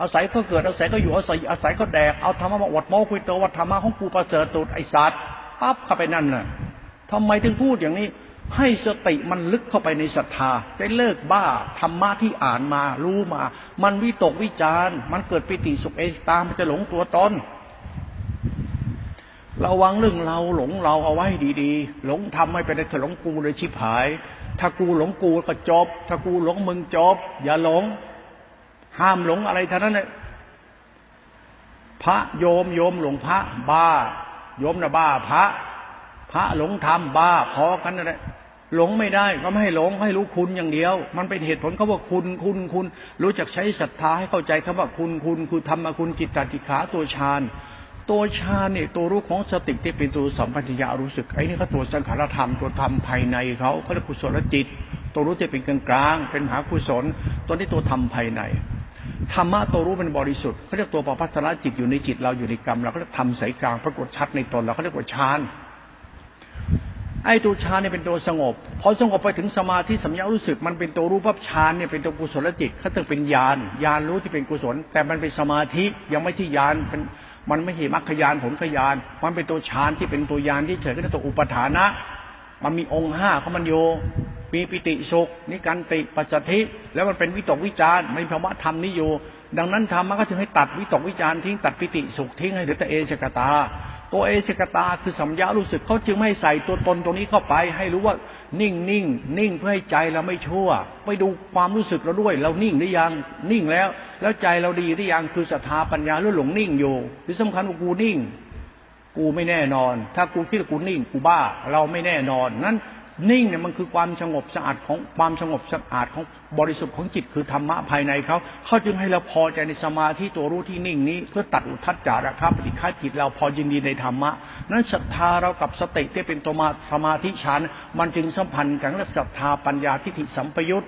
อาศัยก็เกิดอาศัยก็อยู่อาศัยก็แดกเอาธรรมะมาอวดโมคุยโตว่าธรรมะของกูประเสริฐตูดไอ้สัตว์ปั๊บเข้าไปนั่นน่ะทำไมถึงพูดอย่างนี้ให้สติมันลึกเข้าไปในศรัทธาได้เลิกบ้าธรรมะที่อ่านมารู้มามันวิตกวิจารมันเกิดปิติสุขเอตามันจะหลงตัวตนระวังเรื่องเราหลงเราเอาไว้ดีๆหลงทำไม่ไปได้ถ้าหลงกูเลยชิบหายถ้ากูหลงกูก็จบถ้ากูหลงมึงจบอย่าหลงห้ามหลงอะไรทั้งนั้นแหละพระโยมหลงพระบ้าโยมนะบ้าพระหลงธรรมบ้าพอกันนั่นแหละหลงไม่ได้ก็ไม่ให้หลงให้รู้คุณอย่างเดียวมันเป็นเหตุผลเขาว่าคุณรู้จักใช้ศรัทธาให้เข้าใจคำว่าคุณคือธรรมคุณจิตตติขาตัวฌานเนี่ยตัวรู้ของสติที่เป็นตัวสัมปชัญญะรู้สึกไอ้นี่เขาตัวสังขารธรรมตัวธรรมภายในเขาเรียกกุศลจิตตัวรู้ที่เป็นกลางเป็นมหากุศลตัวนี้ตัวธรรมภายในธรรมะตัวรู้เป็นบริสุทธิ์เขาเรียกตัวปภัสสรจิตอยู่ในจิตเราอยู่ในกรรมเราก็เรียกธรรมสายกลางปรากฏชัดในตนเราเขาเรียกว่าฌานไอ้ตัวฌานเนี่ยเป็นตัวสงบพอสงบไปถึงสมาธิสัมยารู้สึกมันเป็นตัวรู้ว่าฌานเนี่ยเป็นตัวกุศลจิตเขาต้องเป็นญาณรู้ที่เป็นกุศลแต่มันเป็นสมาธิยังไม่ที่ญาณเป็นมันไม่ใช่มรรคญาณผลญาณมันเป็นตัวฌานที่เป็นตัวญาณที่เฉยก็ตัวอุปาทานะมันมีองค์ห้าของมันโยมีปิติสุขนิกันติปัสสัทธิแล้วมันเป็นวิตกวิจารไม่ภาวะธรรมนิโย ดังนั้นธรรมะก็ถึงให้ตัดวิตกวิจารณ์ทิ้งตัดปิติสุขทิ้งให้เหลือแต่เอเฉกตาตัวเอเฉกตาคือสัมยารู้สึกเขาจึงไม่ใส่ตัวตนตัวนี้เข้าไปให้รู้ว่านิ่งนิ่งนิ่งเพื่อให้ใจเราไม่ชั่วไปดูความรู้สึกเราด้วยเรานิ่งหรือยังนิ่งแล้วแล้วใจเราดีหรือยังคือศรัทธาปัญญาหรือหลงนิ่งอยู่ที่สำคัญว่ากูนิ่งกูไม่แน่นอนถ้ากูคิดว่ากูนิ่งกูบ้าเราไม่แน่นอนนั้นนิ่งเนี่ยมันคือความสงบสะอาดของความสงบสะอาดของบริสุทธิ์ของจิตคือธรรมะภายในเขาจึงให้เราพอใจในสมาธิตัวรู้ที่นิ่งนี้เพื่อตัดอุทธัจจาระครับปฏิฆาจิตเราพอยินดีในธรรมะนั้นศรัทธาเรากับสติที่เป็นตัวมาสมาธิฌานมันจึงสัมพันธ์กันและศรัทธาปัญญาทิฏฐิสัมปยุต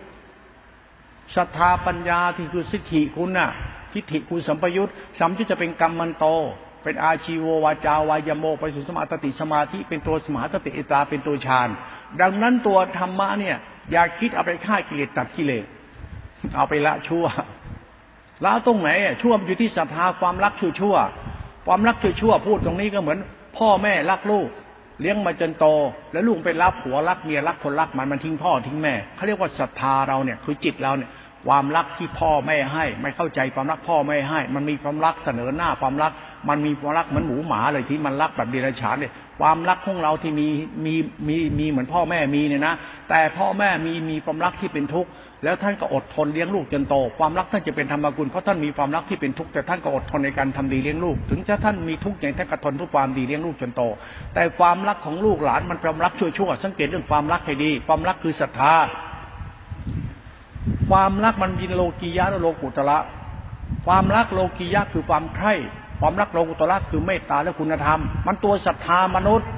ศรัทธาปัญญาที่คือสิทธิคุณน่ะทิฏฐิคุณสัมปยุตสัมปยุตจะเป็นกรรมมันโตเป็นอาชีโววาจาวายโมไปสู่สมาธิติสมาธิเป็นตัวสมาธิติเอตาเป็นตัวฌานดังนั้นตัวธรรมะเนี่ยอย่าคิดเอาไปฆ่ากิเลสตัดกิเลสเอาไปละชั่วละตรงไหนชั่วอยู่ที่ศรัทธาความรักชั่วความรักชั่วพูดตรงนี้ก็เหมือนพ่อแม่รักลูกเลี้ยงมาจนโตแล้วลูกไปรักผัวรักเมียรักคนรักมันทิ้งพ่อทิ้งแม่เขาเรียกว่าศรัทธาเราเนี่ยคือจิตเราเนี่ยความรักที่พ่อแม่ให้ไม่เข้าใจความรักพ่อแม่ให้มันมีความรักเสนอหน้าความรักมันมีความรักเหมือนหมูหมาเลยที่มันรักแบบเดรัจฉานเนี่ยความรักของเราที่มีเหมือนพ่อแม่มีเนี่ยนะแต่พ่อแม่มีความรักที่เป็นทุกข์แล้วท่านก็อดทนเลี้ยงลูกจนโตความรักท่านจะเป็นธรรมกุลเพราะท่านมีความรักที่เป็นทุกข์แต่ท่านก็อดทนในการทำดีเลี้ยงลูกถึงจะท่านมีทุกข์อย่างท่านก็ทนทุกความดีเลี้ยงลูกจนโตแต่ความรักของลูกหลานมันเป็นรักชั่วๆสังเกตเรื่องความรักให้ดีความรักคือศรัทธาความรักมันมีโลกียะและโลกุตระความรักโลกียะคือความใคร่ความรักโลกุตระคือเมตตาและคุณธรรมมันตัวศรัทธามนุษย์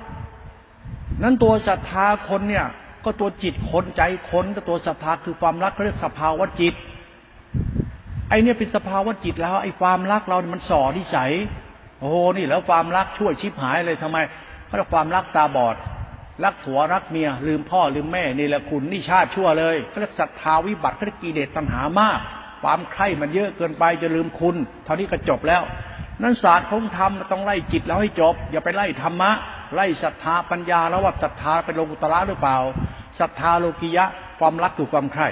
นั้นตัวศรัทธาคนเนี่ยก็ตัวจิตคนใจคนก็ตัวศรัทธาคือความรักเรียกสภาวะจิตไอ้เนี่ยเป็นสภาวะจิตแล้วไอ้ความรักเรามันส่อนิสัยโอ้โหนี่แล้วความรักชั่วชิบหายเลยทำไมเพราะความรักตาบอดรักผัวรักเมียลืมพ่อลืมแม่นี่แหละคุณนี่ชาติชั่วเลยเรียกศรัทธาวิบัติเรียกกิเลสตัณหามากความใคร่มันเยอะเกินไปจะลืมคุณเท่านี้ก็จบแล้วนั้นศาสตร์ของธรรมต้องไล่จิตเราให้จบอย่าไปไล่ธรรมะไล่ศรัทธาปัญญาแล้วว่าศรัทธาเป็นโลกุตระหรือเปล่าศรัทธาโลกิยะความรักคือความใคร่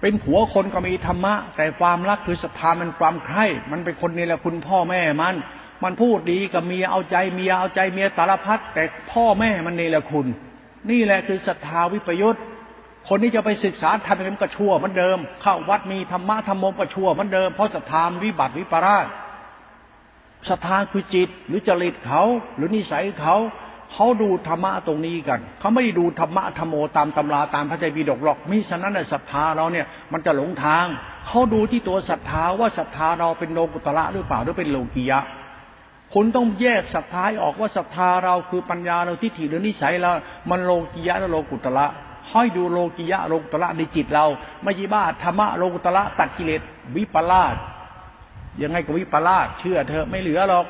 เป็นผัวคนก็มีธรรมะแต่ความรักคือศรัทธามันความใคร่มันเป็นคนนี่แหละคุณพ่อแม่มันพูดดีกับเมียเอาใจเมียเอาใจเมียสารพัดแต่พ่อแม่มันเนรคุณนี่แหละคือศรัทธาวิปยุตคนที่จะไปศึกษาธรรมมันก็ชั่วเหมือนเดิมเข้าวัดมีธรรมะธรรมโมก็ชั่วเหมือนเดิมเพราะศรัทธาวิบัติวิปราชศรัทธาคือจิตหรือจริตเขาหรือนิสัยเขาดูธรรมะตรงนี้กันเขาไม่ได้ดูธรรมะธรรมโมตามตำราตามพระไตรปิฎกหรอกมิฉะนั้นศรัทธาเราเนี่ยมันจะหลงทางเขาดูที่ตัวศรัทธาว่าศรัทธาเราเป็นโลกุตระหรือเปล่าหรือเป็นโลกียะคุณต้องแยกศรัทธาออกว่าศรัทธาเราคือปัญญาเราทิฏฐิหรือนิสัยเรามันโลกิยะและโลกุตระห้อยดูโลกิยะโลกุตระในจิตเราไม่ใช่บ้าธรรมะโลกุตระตัดกิเลสวิปลาสยังไงก็วิปลาสเชื่อเธอไม่เหลือหรอก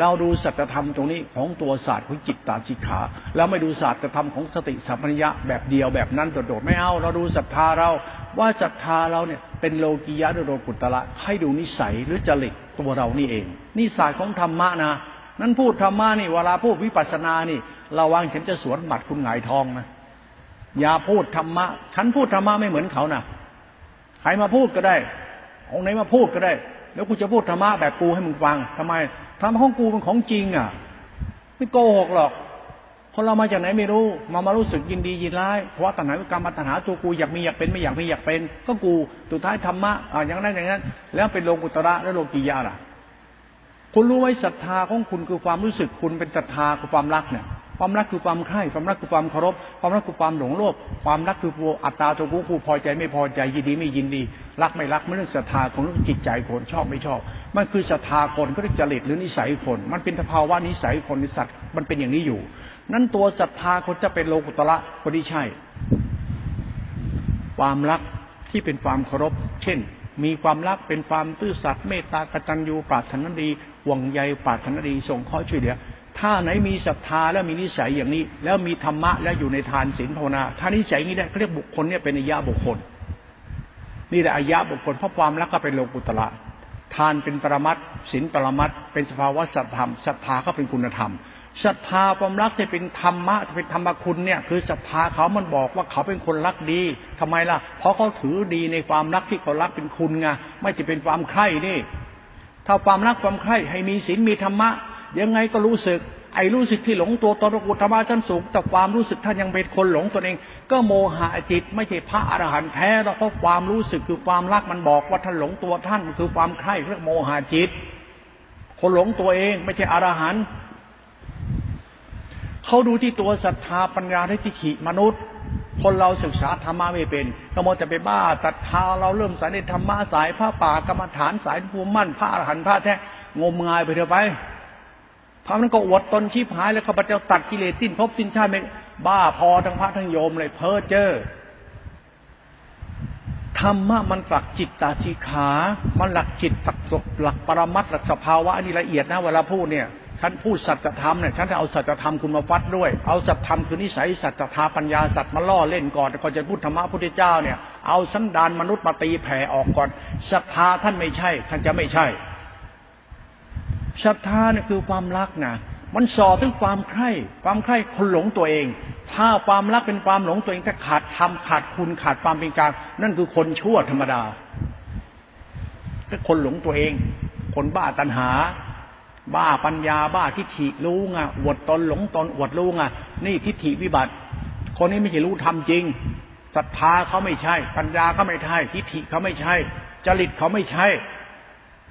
เราดูสัจธรรมตรงนี้ของตัวศาสตร์ของจิตตาจิตขาแล้วไม่ดูศาสตร์ธรรมของสติสัมปชัญญะแบบเดียวแบบนั้นโดดๆไม่เอาเราดูศรัทธาเราว่าศรัทธาเราเนี่ยเป็นโลกิยะหรือโลกุตระให้ดูนิสัยหรือจริตตัวเรานี่เองนี่ศาสตร์ของธรรมะนะนั้นพูดธรรมะนี่เวลาพูดวิปัสสนานี่ระวังฉันจะสวนหมัดคุณหงายทองนะอย่าพูดธรรมะฉันพูดธรรมะไม่เหมือนเขานะใครมาพูดก็ได้องค์ไหนมาพูดก็ได้แล้วกูจะพูดธรรมะแบบกูให้มึงฟังทำไมธรรมะของกูเป็นของจริงอ่ะไม่โกหกหรอกคนเรามาจากไหนไม่รู้มารู้สึกยินดียินร้ายเพราะตัณหาวิกรรมตัณหาตัวกูอยากมีอยากเป็นไม่อยากมีอยากเป็นก็กูสุดท้ายธรรมะอย่างนั้นอย่างนั้นแล้วเป็นโลกุตระและโลกิยะล่ะคุณรู้ไหมศรัทธาของคุณคือความรู้สึกคุณเป็นศรัทธาคือความรักเนี่ยความรักคือความใคร่ความรักคือความเคารพความรักคือความหลงโลภความรักคือตัวอัตตาตัวกูพอใจไม่พอใจยินดีไม่ยินดีรักไม่รักมันเรื่องศรัทธาของเรื่องจิตใจคนชอบไม่ชอบมันคือศรัทธาคนก็เรียกจริตหรือนิสัยคนมันเป็นภาวะนิสัยคนนิสัยมันเป็นอย่างนี้อยู่นั้นตัวศรัทธาคนจะเป็นโลกุตระคนที่ใช่ความรักที่เป็นความเคารพเช่นมีความรักเป็นความซื่อสัตย์เมตตากตัญญูปรารถนาดีห่วงใยปรารถนาดีสงเคราะห์ช่วยเหลือถ้าไหนมีศรัทธาแล้วมีนิสัยอย่างนี้แล้วมีธรรมะแล้วอยู่ในทานศีลภาวนาถ้านิสัยนี้ได้เค้าเรียกบุคคลเนี่ยเป็นอริยบุคคลนี่แหละอริยบุคคลเพราะความรักก็เป็นโลกุตระทานเป็นปรมัตถ์ศีลปรมัตถ์เป็นสภาวะสัตธรรมศรัทธาก็เป็นคุณธรรม ศรัทธาความรักที่เป็นธรรมะเป็นธรรมคุณเนี่ยคือศรัทธาเขามันบอกว่าเขาเป็นคนรักดีทำไมล่ะเพราะเขาถือดีในความรักที่เขารักเป็นคุณไงไม่ใช่เป็นความใคร่นี่ถ้าความรักความใคร่ให้มีศีลมีธรรมะยังไงก็รู้สึกไอ้รู้สึกที่หลงตัวตนกุฏธรรมะชั้นสูงแต่ความรู้สึกท่านยังเป็นคนหลงตนเองก็โมหะจิตไม่ใช่พระอรหันต์แท้เพราะความรู้สึกคือความรักมันบอกว่าท่านหลงตัวท่านคือความใคร่เรื่องโมหะจิตคนหลงตัวเองไม่ใช่อรหันต์เขาดูที่ตัวศรัทธาปัญญาและทิฏฐิมนุษย์คนเราศึกษาธรรมะไม่เป็นเรามัวแต่ไปบ้าศรัทธาเราเริ่มสายในธรรมะสายพระป่ากรรมฐานสายภูมิมั่นพระอรหันต์พระแท้งมงายไปเถอะไปพระนั้นก็อวดตนชีพหายแล้วข้าพเจ้าตัดกิเลสสิ้นภพสิ้นชาติไม่บ้าพอทั้งพระทั้งโยมเลยเพ้อเจ้อธรรมะมันหลักจิตตาธิขามันหลักจิตหลักศพหลักปรมัตถ์หลักสภาวะอันนี้ละเอียดนะเวลาพูดเนี่ยฉันพูดสัจธรรมเนี่ยฉันจะเอาสัจธรรมคุณมาวัดด้วยเอาสัจธรรมคือนิสัยสัจธรรมปัญญาสัจมาล่อเล่นก่อนก่อนจะพูดธรรมะพุทธเจ้าเนี่ยเอาสันดานมนุษย์มาตีแผ่ออกก่อนศรัทธาท่านไม่ใช่ท่านจะไม่ใช่ศรัทธาเนี่ยคือความรักนะมันส่อถึงความใคร่ความใคร่คนหลงตัวเองถ้าความรักเป็นความหลงตัวเองถ้าขาดธรรมขาดคุณขาดความเป็นกลางนั่นคือคนชั่วธรรมดาแต่คนหลงตัวเองคนบ้าตัณหาบ้าปัญญาบ้าทิฏฐิรู้ไงอวดตนหลงตนอวดรู้ไงนี่ทิฏฐิวิบัติคนนี้ไม่ใช่รู้ธรรมจริงศรัทธาเขาไม่ใช่ปัญญาเขาไม่ใช่ทิฏฐิเขาไม่ใช่จริตเขาไม่ใช่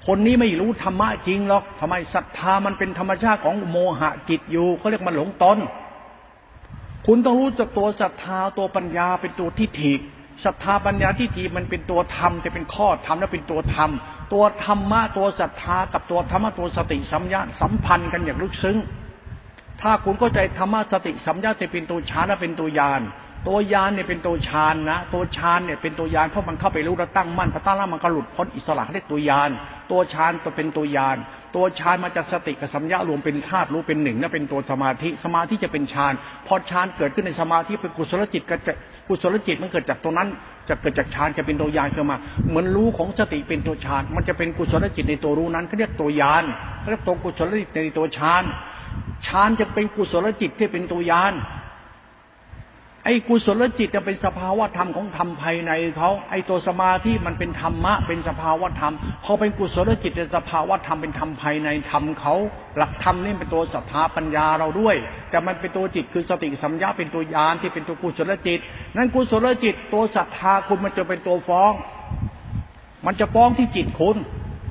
คนนี้ไม่รู้ธรรมะจริงหรอกทำไมศรัทธามันเป็นธรรมชาติของโมหะจิตอยู่เขาเรียกมันหลงตนคุณต้องรู้จักตัวศรัทธาตัวปัญญาเป็นตัวทิฏฐิศรัทธาปัญญาทิฏฐิมันเป็นตัวธรรมแต่เป็นข้อธรรมและเป็นตัวธรรมตัวธรรมะตัวศรัทธากับตัวธรรมะตัวสติสัมยาสัมพันธ์กันอย่างลึกซึ้งถ้าคุณเข้าใจธรรมะสติสัมยาจะเป็นตัวฌานและเป็นตัวญาณตัวญาณเนี่ยเป็นตัวฌานนะตัวฌานเนี่ยเป็นตัวญาณเพราะมันเข้าไปรู้และตั้งมั่นพอตั้งแล้วมันก็หลุดพ้นอิสระได้ตัวญาณตัวฌานตัวเป็นตัวญาณตัวฌานมาจากสติกับสัมยารวมเป็นธาตุรู้เป็นหนึ่งและเป็นตัวสมาธิสมาธิจะเป็นฌานพอฌานเกิดขึ้นในสมาธิเป็นกุศลจิตก็จะกุศลจิตมันเกิดจากตรงนั้นจะเกิดจากฌานจะเป็นตัวญาณขึ้นมาเหมือนรู้ของสติเป็นตัวฌานมันจะเป็นกุศลจิตในตัวรู้นั้นเขาเรียกตัวญาณเรียกตัวกุศลจิตในตัวฌานฌานจะเป็นกุศลจิตที่เป็นตัวญาณไอ้กุศลจิตจะเป็นสภาวะธรรมของธรรมภายในเขาไอ้ตัวสมาธิมันเป็นธรรมะเป็นสภาวะธรรมพอเป็นกุศลจิตเป็นสภาวะธรรมเป็นธรรมภายในธรรมเขาหลักธรรมนี่เป็นตัวศรัทธาปัญญาเราด้วยแต่มันเป็นตัวจิตคือสติสัมยาเป็นตัวญาณที่เป็นตัวกุศลจิตนั้นกุศลจิตตัวศรัทธาคุณมันจะเป็นตัวฟ้องมันจะฟ้องที่จิตคุณ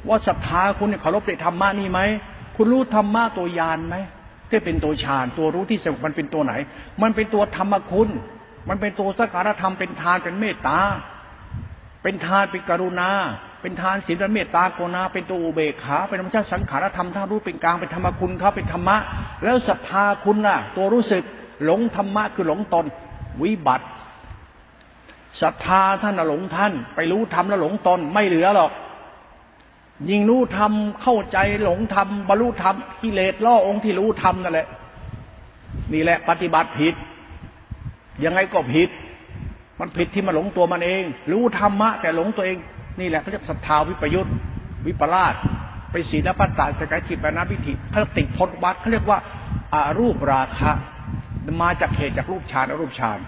ว่าศรัทธาคุณเนี่ยเคารพในธรรมะนี่ไหมคุณรู้ธรรมะตัวญาณไหมที่เป็นตัวฌานตัวรู้ที่สงบมันเป็นตัวไหนมันเป็นตัวธรรมคุณมันเป็นตัวสักการะธรรมเป็นทานเป็นเมตตาเป็นทานเป็นกรุณาเป็นทานศีลเป็นเมตตากรุณาเป็นตัวอุเบกขาเป็นธรรมชาติสังขารธรรมธาตุรู้เป็นกลางเป็นธรรมคุณเขาเป็นธรรมะแล้วศรัทธาคุณล่ะตัวรู้สึกหลงธรรมะคือหลงตนวิบัติศรัทธาท่านหลงท่านไปรู้ธรรมแล้วหลงตนไม่เหลือหรอกยิ่งรู้ธรรมเข้าใจหลงธรรมบรรลุธรรมกิเลสล่อองค์ที่รู้ธรรมนั่นแหละนี่แหละปฏิบัติผิดยังไงก็ผิดมันผิดที่มาหลงตัวมันเองรู้ธรรมะแต่หลงตัวเองนี่แหละเขาเรียกศรัทธาวิปยุตวิปลาสไปศีลปัตตาสกจิตปนาพิธิเขาติดพจน์วัดเขาเรียกว่าอารูปราคะมาจากเหตุจากรูปฌานอรูปฌาน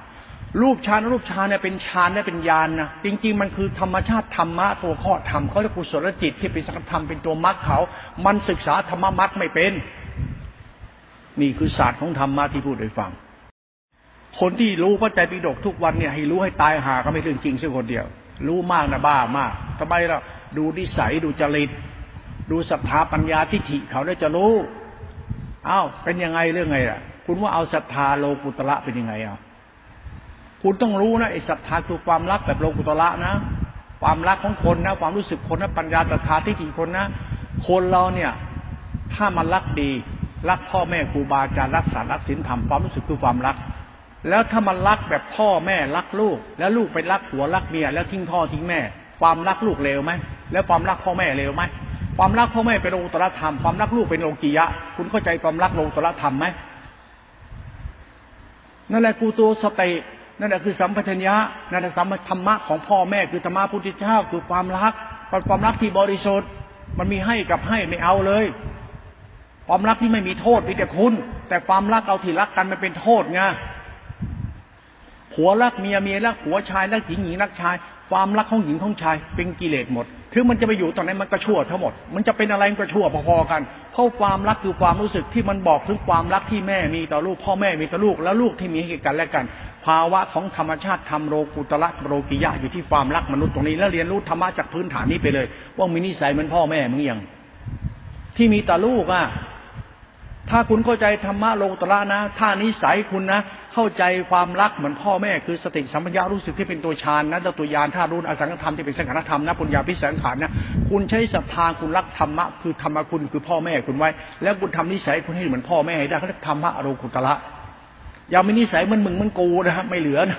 รูปฌานรูปฌานเนี่ยเป็นฌานและเป็นญาณ นะจริงๆมันคือธรรมชาติธรรมะตัวข้อธรรมเขาเรียกกุศลจิตที่เป็นสังฆธรรมเป็นตัวมรรคเขามันศึกษาธรรมะมรรคไม่เป็นนี่คือศาสตร์ของธรรมะที่พูดให้ฟังคนที่รู้พระไตรปิฎกทุกวันเนี่ยให้รู้ให้ตายหาก็ไม่ถึงจริงเสียคนเดียวรู้มากนะบ้ามากทำไมล่ะดูนิสัยดูจริตดูศรัทธาปัญญาทิฏฐิเขาแล้วจะรู้อ้าวเป็นยังไงเรื่องไงล่ะคุณว่าเอาศรัทธาโลกุตระเป็นยังไงอ่ะคุณต้องรู้นะไอ้ศรัทธาคือความรักแบบโลกุตระนะความรักของคนนะความรู้สึกคนนะปัญญาศรัทธาทิฏฐิคนนะคนเราเนี่ยถ้ามันรักดีรักพ่อแม่ครูบาอาจารย์รักศาสนารักศีลธรรมความรู้สึกคือความรักแล้วถ้ามันรักแบบพ่อแม่รักลูกแล้วลูกไปรักผัวรักเมียแล้วทิ้งพ่อทิ้งแม่ความรักลูกเลวไหมแล้วความรักพ่อแม่เลวไหมความรักพ่อแม่เป็นโลกุตระธรรมความรักลูกเป็นโลกียะคุณเข้าใจความรักโลกุตระธรรมไหมนั่นแหละคือตัวสตินั่นแหละคือสัมปชัญญะนั่นแหละสัมธรรมะของพ่อแม่คือธรรมะพุทธเจ้าคือความรักเป็นความรักที่บริสุทธิ์มันมีให้กับให้ไม่เอาเลย ความรักที่ไม่มีโทษมีแต่คุณแต่ความรักเอาที่รักกันมันเป็นโทษไงผัวรักเมียเมียรักผัวชายรักหญิงหญิงรักชายความรักของหญิงของชายเป็นกิเลสหมดถึงมันจะไปอยู่ตรงนั้นมันก็ชั่วทั้งหมดมันจะเป็นอะไรมันก็ชั่วพอๆกันเพราะความรักคือความรู้สึกที่มันบอกถึงความรักที่แม่มีต่อลูกพ่อแม่มีต่อลูกแล้วลูกที่มีให้กันและกันภาวะของธรรมชาติธรรมโลกุตระโลกิยะอยู่ที่ความรักมนุษย์ตรงนี้แล้วเรียนรู้ธรรมะจากพื้นฐานนี้ไปเลยว่ามีนิสัยเหมือนพ่อแม่มึงยังที่มีต่อลูกอ่ะถ้าคุณเข้าใจธรรมะโลกุตระนะถ้านิสัยคุณนะเข้าใจความรักเหมือนพ่อแม่คือสติสัมปชัญญะรู้สึกที่เป็นตัวฌานนะตัวญาณธาตุรู้อสังขตธรรมที่เป็นสังขารธรรมนะปัญญาพิสังขารนะคุณใช้ศรัทธาคุณรักธรรมะคือธรรมะคุณคือพ่อแม่คุณไว้แล้วคุณทำนิสัยคุณให้เหมือนพ่อแม่ให้ได้เขาเรียกธรรมะโลกุตระอย่ามีนิสัยเหมือนมึงมันกูนะไม่เหลือนะ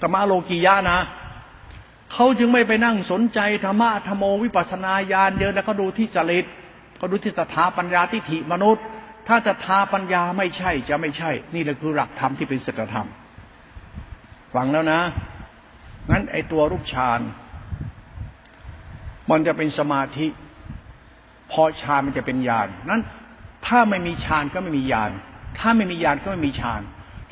ธรรมะโลกียะนะเขาจึงไม่ไปนั่งสนใจธรรมะธรรมโอวิปัสสนาญาณเยอะแล้วเขาดูที่จริตเขาดูที่ศรัทธาปัญญาทิฏฐิมนุษย์ถ้าศรัทธาปัญญาไม่ใช่จะไม่ใช่นี่แหละคือหลักธรรมที่เป็นสัจธรรมฟังแล้วนะงั้นไอ้ตัวรูปฌานมันจะเป็นสมาธิพอฌานมันจะเป็นญาณนั้นถ้าไม่มีฌานก็ไม่มีญาณถ้าไม่มีญาณก็ไม่มีฌาน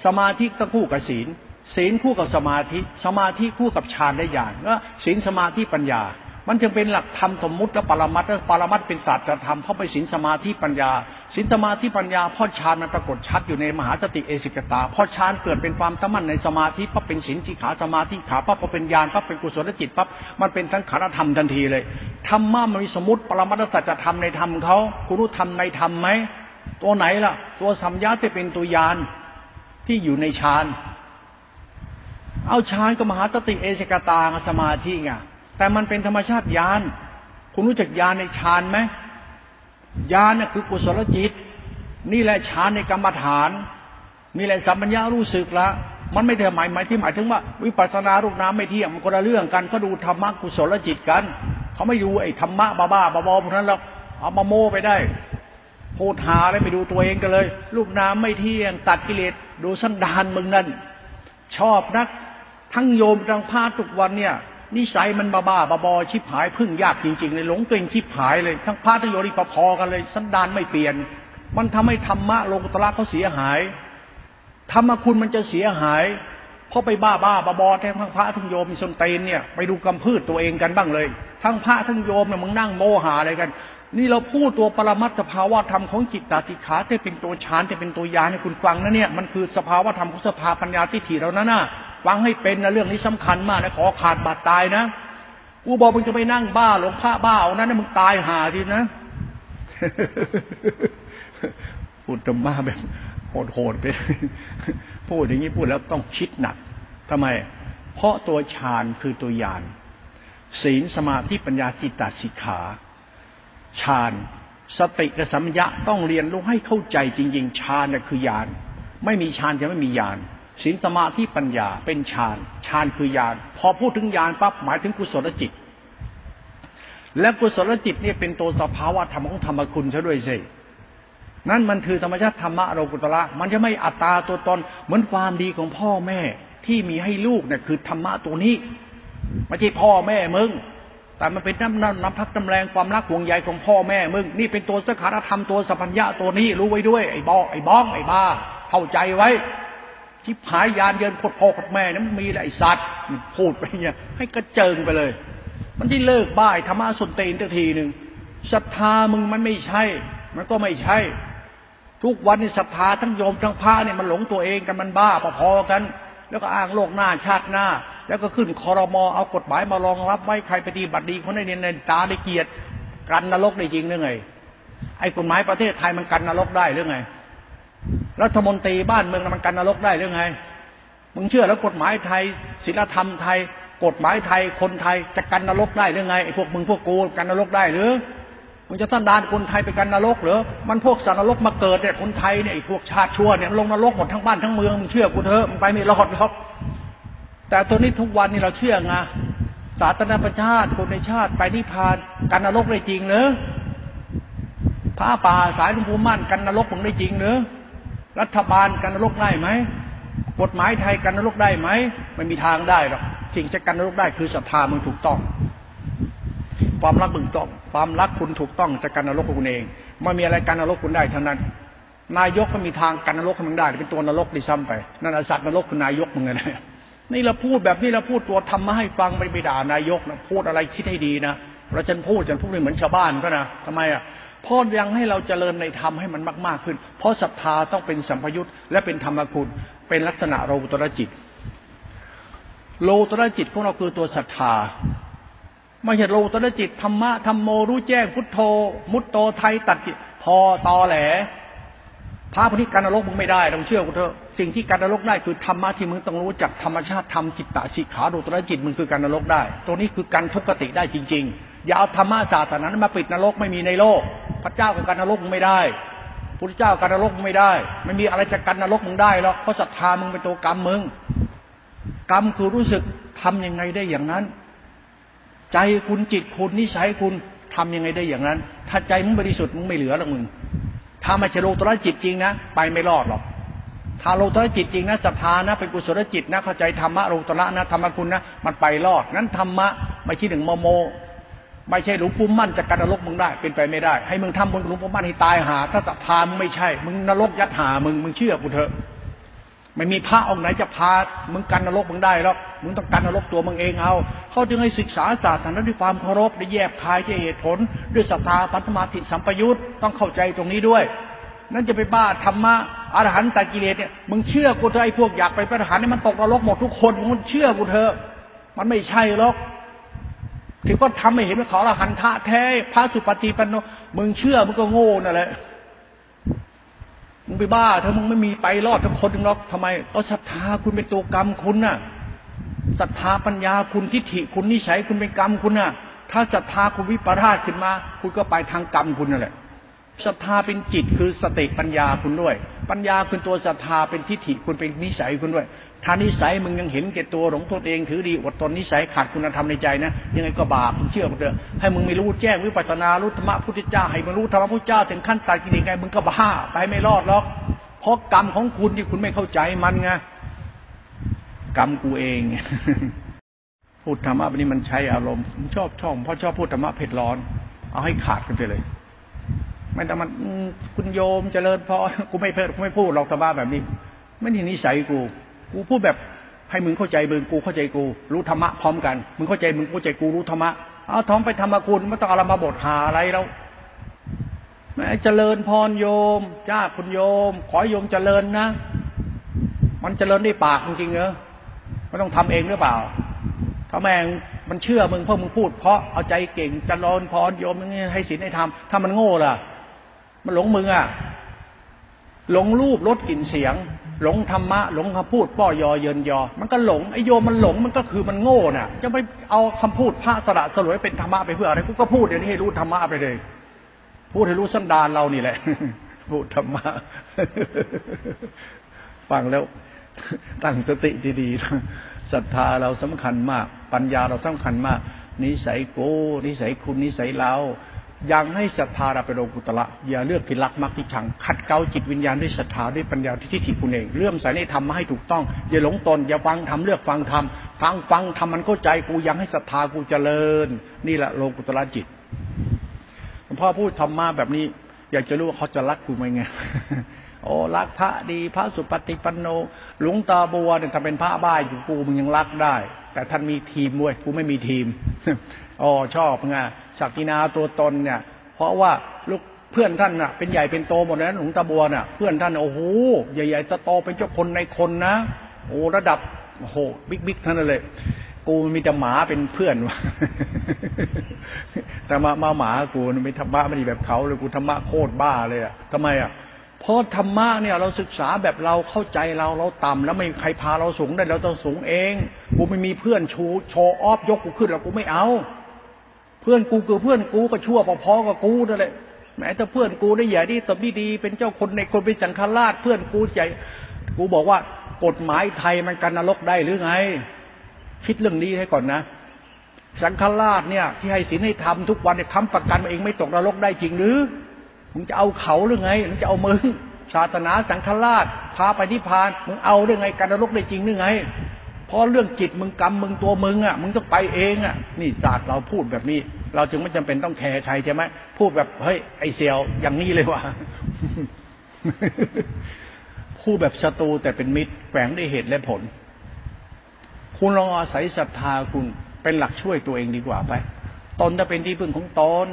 สมาธิต้องคู่กับศีลศีลคู่กับสมาธิสมาธิคู่กับฌานและญาณก็ศีลสมาธิปัญญามันจึงเป็นหลักธรรมสมมุติและปรมัตถ์ปรมัตถ์เป็นศาสตร์ธรรมเข้าไปศีลสมาธิปัญญาศีลสมาธิปัญญาพ่อฌานมันปรากฏชัดอยู่ในมหาสติเอสิกตาพ่อฌานเกิดเป็นความตั้งมั่นในสมาธิปั๊บเป็นศีลสิกขาสมาธิขาปั๊บพอเป็นญาณปั๊บเป็นกุศลจิตปั๊บมันเป็นสังขารธรรมทันทีเลยธรรมะมันมีสมมุติปรมัตถ์ศาสตร์ธรรมในธรรมเขาคุณรู้ธรรมในธรรมไหมตัวไหนล่ะตัวสัมยาที่เป็นตัวญาณที่อยู่ในฌานเอาฌานกับมหาสติเอสิกตาสมาธิไงแต่มันเป็นธรรมชาติญาณคุณรู้จักญาณในฌานไหมญาณน่ะคือกุศลจิตนี่แหละฌานในกรรมฐานนี่แหละสัมปัญญารู้สึกละมันไม่ได้หมายถึงว่าวิปัสสนารูปนามไม่เที่ยงมันคนละเรื่องกันก็ดูธรรมะกุศลจิตกันเขาไม่ดูไอ้ธรรมะบ้าๆบอๆพวกนั้นหรอกเอามาโม้ไปได้โพดหาอะไรไปดูตัวเองกันเลยรูปนามไม่เที่ยงตัดกิเลสดูสันดานมึงนั่นชอบนักทั้งโยมทั้งพระทุกวันเนี่ยนิสัยมันบ้าๆบอๆชิบหายพึ่งยากจริงๆเลยหลงตัวเองชิบหายเลยทั้งพระทั้งโยมนี่พอๆกันเลยสันดานไม่เปลี่ยนมันทำให้ธรรมะโลกุตระเขาเสียหายธรรมคุณมันจะเสียหายเพราะไปบ้าๆบอๆทั้งพระทั้งโยมมีส้นตีนเนี่ยไปดูกำพืชตัวเองกันบ้างเลยทั้งพระทั้งโยมเนี่ยมึงนั่งโมหะอะไรกันนี่เราพูดตัวปรมัตถภาวะธรรมของจิตตาติขาที่เป็นตัวฌานที่เป็นตัวญาณให้คุณฟังนะเนี่ยมันคือสภาวะธรรมของสภาปัญญาทิฏฐิเรานะน่ะฟังให้เป็นนะเรื่องนี้สำคัญมากนะขอขาดบาดตายนะกูบอกมึงจะไปนั่งบ้าหลงพระบ้าเอานั้นนะมึงตายห่าทีนะพูดธรรมะแบบโหดๆไปพูดอย่างนี้พูดแล้วต้องคิดหนักทำไมเพราะตัวฌานคือตัวญาณศีลสมาธิปัญญาจิตตสิกขาฌานสติกับสัมปชัญญะต้องเรียนรู้ให้เข้าใจจริงๆฌานน่ะคือญาณไม่มีฌานจะไม่มีญาณศีลสมาธิปัญญาเป็นฌานฌานคือญาณพอพูดถึงญาณปั๊บหมายถึงกุศลจิตและกุศลจิตเนี่ยเป็นตัวสภาวะธรรมของธรรมคุณซะด้วยสินั่นมันคือธรรมชาติธรรมะโลกุตระมันจะไม่อัตตาตัวตนเหมือนความดีของพ่อแม่ที่มีให้ลูกเนี่ยคือธรรมะตัวนี้ไม่ใช่พ่อแม่มึงแต่มันเป็นน้ำพักน้ำแรงความรักห่วงใยของพ่อแม่มึงนี่เป็นตัวสังขารธรรมตัวสัพพัญญะตัวนี้รู้ไว้ด้วยไอ้บ้องไอ้บ้าเข้าใจไว้ที่ผายยานเยินพดพ่อกับแม่นั้นมีแหละไอ้สัตว์พูดไปเนี่ยให้กระเจิงไปเลยมันที่เลิกบ้าธรรมะสนเตนทีหนึ่งศรัทธามึงมันไม่ใช่มันก็ไม่ใช่ทุกวันนี้ศรัทธาทั้งโยมทั้งพระเนี่ยมันหลงตัวเองกันมันบ้าพอๆกันแล้วก็อ้างโลกหน้าชาติหน้าแล้วก็ขึ้นครม.เอากฎหมายมารองรับไว้ใครปฏิบัติดีคนได้เนียนในตาได้เกียรติกันนรกได้จริงหรือไงไอ้กฎหมายประเทศไทยมันกันนรกได้หรือไงรัฐมนตรีบ้านเมืองมันกันนรกได้หรือไงมึงเชื่อแล้วกฎหมายไทยศีลธรรมไทยกฎหมายไทยคนไทยจะกันนรกได้หรือไงไอ้พวกมึงพวกกูกันนรกได้หรือมึงจะสันดานคนไทยไปกันนรกเหรอมันพวกสัตว์นรกมาเกิดเนี่ยคนไทยเนี่ยไอ้พวกชาติชั่วเนี่ยลงนรกหมดทั้งบ้านทั้งเมืองมึงเชื่อกูเถอะมึงไปไม่รอดหรอกแต่ตอนนี้ทุกวันนี้เราเชื่อไงศาสนาประชาติคนในชาติไปนิพพานกันนรกได้จริงเหรอพระป่าสายหลวงปู่มั่นกันนรกมึงได้จริงเหรอรัฐบาลกันนรกได้ไหมกฎหมายไทยกันนรกได้ไหมไม่มีทางได้หรอกสิ่งจะกันนรกได้คือศรัทธามึงถูกต้อง ความรักเบื้องต้นความรักคุณถูกต้องจะกันนรกคุณเองไม่มีอะไรกันนรกคุณได้ทั้งนั้นนายกไม่มีทางกันนรกคุณได้เป็นตัวนรกดิซ้ำไปนั่นอสัตว์นรกคือนายกมึงไงนี่เราพูดแบบนี้เราพูดตัวทำมาให้ฟังไปด่านายกนะพูดอะไรคิดให้ดีนะเราจะพูดจะพูดเหมือนชาวบ้านก็นะทำไมอ่ะเพราะยังให้เราเจริญในธรรมให้มันมากๆขึ้นเพราะศรัทธาต้องเป็นสัมพยุตและเป็นธรรมคุณเป็นลักษณะโลกุตรจิตโลกุตรจิตของเราคือตัวศรัทธาไม่ใช่โลกุตรจิตธรรมะธรรมโมรู้แจ้งพุทโธมุตโตไทยตัดจิตพอตอแหลพระพุทธิการนรกมึงไม่ได้ต้องเชื่อกูเถอะสิ่งที่การนรกได้คือธรรมะที่มึงต้องรู้จักธรรมชาติธรรมจิตตะสิกขาโลกุตรจิตมึงคือการนรกได้ตัวนี้คือการทุกขติได้จริงๆอย่าเอาธรรมะศาสตร์นั้นมาปิดนรกไม่มีในโลกพระเจ้ากับการนรกมึงไม่ได้พุทธเจ้ากับนรกมึงไม่ได้ไม่มีอะไรจะกันนรกมึงได้หรอกเพราะศรัทธามึงเป็นตัวกรรมมึงกรรมคือรู้สึกทำยังไงได้อย่างนั้นใจคุณจิตคุณนิสัยคุณทำยังไงได้อย่างนั้นถ้าใจมึงบริสุทธิ์มึงไม่เหลือหรอกมึงถ้าไม่ใช่โลกุตรจิตจริงนะไปไม่รอดหรอกถ้าโลกุตรจิตจริงนะศรัทธานะเป็นกุศลจิตนะเข้าใจธรรมะโลกุตระนะธรรมคุณนะมันไปรอดนั้นธรรมะไม่ใช่หนึ่งโมโมไม่ใช่หลวงปู่มั่นจะกันนรกมึงได้เป็นไปไม่ได้ให้มึงทำบุญกับหลวงปู่มั่นให้ตายหาถ้าศรัทธามึงไม่ใช่มึงนรกยัดหามึงเชื่อกูเถอะไม่มีพระองค์ไหนจะพามึงกันนรกมึงได้หรอกมึงต้องกันนรกตัวมึงเองเอาเขาจึงให้ศึกษาศาสตร์ทางนั้นด้วยความเคารพและแยกคายด้วยเหตุผลด้วยศรัทธาปัตตมาติสัมปยุตต้องเข้าใจตรงนี้ด้วยนั่นจะไปบ้าธรรมะอรหันตกิเลสเนี่ยมึงเชื่อกูเถอะไอ้พวกอยากไปพระอรหันต์นี่มันตกนรกหมดทุกคนมึงเชื่อกูเถอะมันไม่ใช่หรอกถึงก็ทำให้เห็นว่าเขาละหันทะแท้พระสุปฏิปันโนมึงเชื่อมึงก็โง่นั่นแหละมึงไปบ้าถ้ามึงไม่มีไปรอดทั้งคนทั้งล็อกทำไมก็ศรัทธาคุณเป็นตัวกรรมคุณน่ะศรัทธาปัญญาคุณทิฏฐิคุณนิสัยคุณเป็นกรรมคุณน่ะถ้าศรัทธาคุณวิปราชขึ้นมาคุณก็ไปทางกรรมคุณนั่นแหละศรัทธาเป็นจิตคือสติปัญญาคุณด้วยปัญญาคุณตัวศรัทธาเป็นทิฏฐิคุณเป็นนิสัยคุณด้วยถ้านิสัยมึงยังเห็นแก่ตัวหลงตัวเองถือดีอดตนนิสัยขาดคุณธรรมในใจนะยังไงก็บาปมึงเชื่อกูเถอะให้มึงไม่รู้แจ้งวิปัสสนารู้ธรรมะพุทธเจ้าให้มึงรู้ธรรมะพุทธเจ้าถึงขั้นตัดกิเลสไงมึงก็บ้าไปไม่รอดหรอกเพราะกรรมของคุณที่คุณไม่เข้าใจมันไงกรรมกูเองพูดธรรมะวันนี้มันใช้อารมณ์มึงชอบท่องเพราะชอบพูดธรรมะเผ็ดร้อนเอาให้ขาดกันไปเลยไม่แต่มันคุณโยมเจริญพอกูไม่เพิ่มกูไม่พูดหรอกธรรมะแบบนี้ไม่ใช่นิสัยกูพูดแบบให้มึงเข้าใจมึงกูเข้าใจกูรู้ธรรมะพร้อมกันมึงเข้าใจมึงเข้าใจกูรู้ธรรมะเอาท้องไปธรรมคุณไม่ต้องอารมณ์บทหาอะไรแล้วแม่เจริญพรโยมจ้าคุณโยมขอโยมเจริญนะมันเจริญได้ปากจริงๆเหรอไม่ต้องทำเองหรือเปล่าถ้าแม่มันเชื่อมึงเพราะมึงพูดเพราะเอาใจเก่งเจริญพรโยมอย่างนี้ให้ศีลให้ธรรมถ้ามันโง่ล่ะมันหลงมึงอ่ะหลงรูปรสกลิ่นเสียงหลงธรรมะหลงคำพูดป้อยอเยินยอมันก็หลงไอโยมมันหลงมันก็คือมันโง่น่ะจะไปเอาคำพูดพระสระสลวยเป็นธรรมะไปเพื่ออะไรกูก็พูดเดี๋ยวนี้ให้รู้ธรรมะไปเลยพูดให้รู้สันดานเรานี่แหละพูดธรรมะฟังแล้วตั้งสติดีๆศรัทธาเราสำคัญมากปัญญาเราสำคัญมากนิสัยโกนิสัยคุณนิสัยเรายังให้ศรัทธาเราไปโลกุตระอย่าเลือกกิรักมักที่ชังขัดเกลาจิตวิญญาณด้วยศรัทธาด้วยปัญญาที่ทิฏฐิคุณเองเลื่อมใสในธรรมมาให้ถูกต้องอย่าหลงตนอย่าฟังธรรมเลือกฟังธรรมฟังธรรมมันเข้าใจกูยังให้ศรัทธากูเจริญนี่แหละโลกุตระจิตหลวงพ่อพูดธรรมะแบบนี้อยากจะรู้ว่าเขาจะรักกูไหมไงโอ้รักพระดีพระสุปฏิปันโนหลวงตาบัวเนี่ยถ้าเป็นพระบ้าอยู่กูมึงยังรักได้แต่ท่านมีทีมด้วยกูไม่มีทีมอ๋อชอบไงศักดินาตัวตนเนี่ยเพราะว่าลูกเพื่อนท่านน่ะเป็นใหญ่เป็นโตหมดแล้วหลวงตาบัวน่ะเพื่อนท่านโอ้โหใหญ่ๆตะโตเป็นเจ้าคนในคนนะโอ้ระดับโอ้โหบิ๊กๆท่านเลยกูมีแต่หมาเป็นเพื่อนวะแต่มาหมากูไม่ธรรมะไม่ดีแบบเขาเลยกูธรรมะโคตรบ้าเลยอ่ะทำไมอ่ะเพราะธรรมะเนี่ยเราศึกษาแบบเราเข้าใจเราต่ำแล้วไม่มีใครพาเราสูงได้เราต้องสูงเองกูไม่มีเพื่อนชูโชว์ออฟยกกูขึ้นแล้วกูไม่เอาเพื่อนกูคือเพื่อนกูก็ชั่วพอๆกับกูนั่นแหละแม้แต่เพื่อนกูได้ใหญ่ดีตบดีเป็นเจ้าคนในคนเป็นสังฆราชเพื่อนกูใหญ่กูบอกว่ากฎหมายไทยมันกันนรกได้หรือไงคิดเรื่องนี้ให้ก่อนนะสังฆราชเนี่ยที่ให้ศีลให้ธรรมทุกวันเนี่ยค้ำประกันเองไม่ตกนรกได้จริงหรือมึงจะเอาเขาหรือไงมึงจะเอามึงศาสนาสังฆราชพาไปนิพพานมึงเอาหรือไงกันนรกได้จริงหรือไง เพราะเรื่องจิตมึงกรรมมึงตัวมึงอ่ะมึงต้องไปเองอ่ะนี่ศาสตร์เราพูดแบบนี้เราจึงไม่จำเป็นต้องแคร์ใครใช่ไหมพูดแบบเฮ้ยไอเซียวอย่างนี้เลยว่ะพูดแบบศัตรูแต่เป็นมิตรแฝงด้วยเหตุและผลคุณลองอาศัยศรัทธาคุณเป็นหลักช่วยตัวเองดีกว่าไปตนจะเป็นที่พึ่งของตน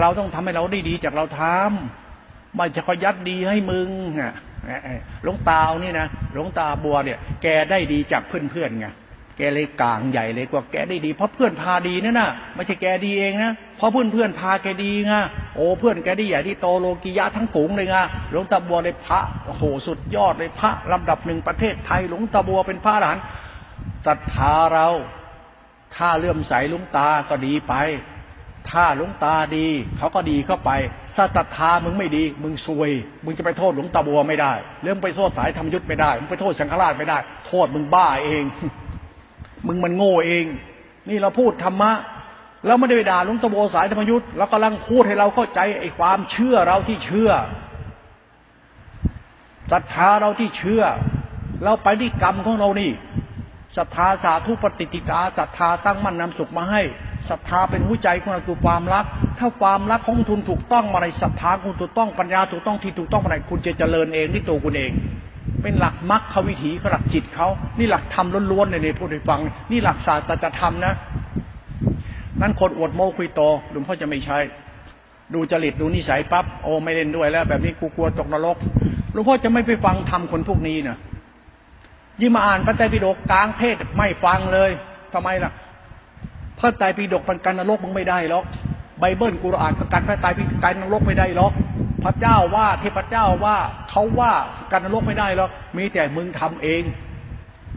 เราต้องทำให้เราได้ดีจากเราทำไม่จะคอยยัดดีให้มึงอ่ะหลวงตานี่นะหลวงตาบัวเนี่ยแกได้ดีจากเพื่อนๆไงแกเลยกลางใหญ่เลยกว่าแกได้ดีเพราะเพื่อนพาดีนั่นน่ะไม่ใช่แกดีเองนะเพราะเพื่อนพาแกดีไงโอ้เพื่อนแกได้ใหญ่ที่โตโลกิยะทั้งฝูงเลยไงหลวงตาบัวเลยพระโอ้โหสุดยอดเลยพระลำดับหนึ่งประเทศไทยหลวงตาบัวเป็นพระอรหันต์ศรัทธาเราถ้าเลื่อมใสหลวงตาก็ดีไปถ้าหลวงตาดีเขาก็ดีเข้าไปถ้าศรัทธามึงไม่ดีมึงซวยมึงจะไปโทษหลวงตาบัวไม่ได้เรื่องไปโทษสายธรรมยุทธไม่ได้มึงไปโทษสังฆราชไม่ได้โทษมึงบ้าเองมึงมันโง่เองนี่เราพูดธรรมะแล้วไม่ได้ไปด่าหลวงตาบัวสายธรรมยุทธแล้วกำลังพูดให้เราเข้าใจไอ้ความเชื่อเราที่เชื่อศรัทธาเราที่เชื่อเราไปที่กรรมของเรานี่ศรัทธาสาธุปฏิติกาศรัทธาตั้งมั่นนำสุขมาให้ศรัทธาเป็นหัวใจของเราคือความรักถ้าความรักของคุณถูกต้องมาในศรัทธาคุณถูกต้องปัญญาถูกต้องที่ถูกต้องมาในคุณจะเจริญเองที่ตัวคุณเองเป็นหลักมรรควิถีหลักจิตเขานี่หลักธรรมล้วนๆในพูดให้ฟังนี่หลักศาสตรธรรมนะนั่นคนอวดโมคุยโตหลวงพ่อจะไม่ใช่ดูจริตดูนิสัยปั๊บโอ้ไม่เล่นด้วยแล้วแบบนี้กูกลัวตกนรกหลวงพ่อจะไม่ไปฟังธรรมคนพวกนี้นะยิ่งมาอ่านพระไตรปิฎกกลางเทศไม่ฟังเลยทำไมล่ะพระไตรปิฎกมันกันนรกมึงไม่ได้หรอกไบเบิลกุรอานกันพระไตรปิฎกกันนรกไม่ได้หรอกพระเจ้าว่าเทพเจ้าว่าเขาว่ากันนรกไม่ได้หรอกมีแต่มึงทำเอง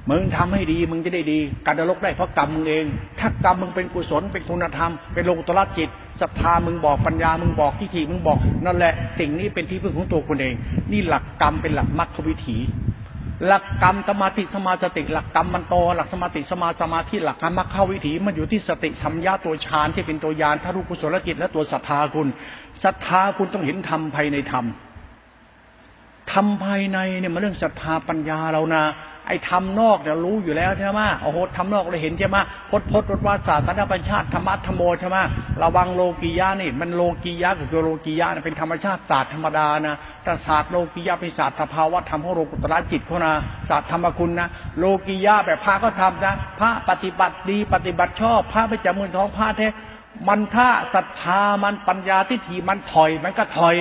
มึงทำให้ดีมึงจะได้ดีกันนรกได้เพราะกรรมมึงเองถ้ากรรมมึงเป็นกุศลเป็นคุณธรรมเป็นโลกุตระจิตศรัทธามึงบอกปัญญามึงบอกทิฏฐิมึงบอกนั่นแหละสิ่งนี้เป็นที่พึ่งของตัวคุณเองนี่หลักกรรมเป็นหลักมรรควิถีหลักกรรมสมาธิสมาสติหลักกรรมมันโตหลักสมาธิสมาธิหลักกรรมมรรควิถีมันอยู่ที่สติสัมปชัญญะตัวฌานที่เป็นตัวญาณทะลุกุศลจิตและตัวศรัทธาคุณศรัทธาคุณต้องเห็นธรรมภายในธรรมภายในเนี่ยมันเรื่องศรัทธาปัญญาเรานะไอ้ธรรมนอกเนี่ยรู้อยู่แล้วใช่ไหมโอ้โหธรรมนอกเราเห็นใช่ไหมพจน์วัฏวาสาสันดาปัญชาธรรมะธรรมโมใช่ไหมระวังโลกียะนี่มันโลกียะกับโลกียะเป็นธรรมชาติศาสตร์ธรรมดานะแต่ศาสตร์โลกียะเป็นศาสตร์สภาวะธรรมของโลกุตระจิตเขานะศาสตร์ธรรมคุณนะโลกียะแบบพระก็ทำนะพระปฏิบัติดีปฏิบัติชอบพระไม่จับมือท้องพระแท้มันถ้าศรัทธามันปัญญาทิฏฐิมันถอยมันก็ถอย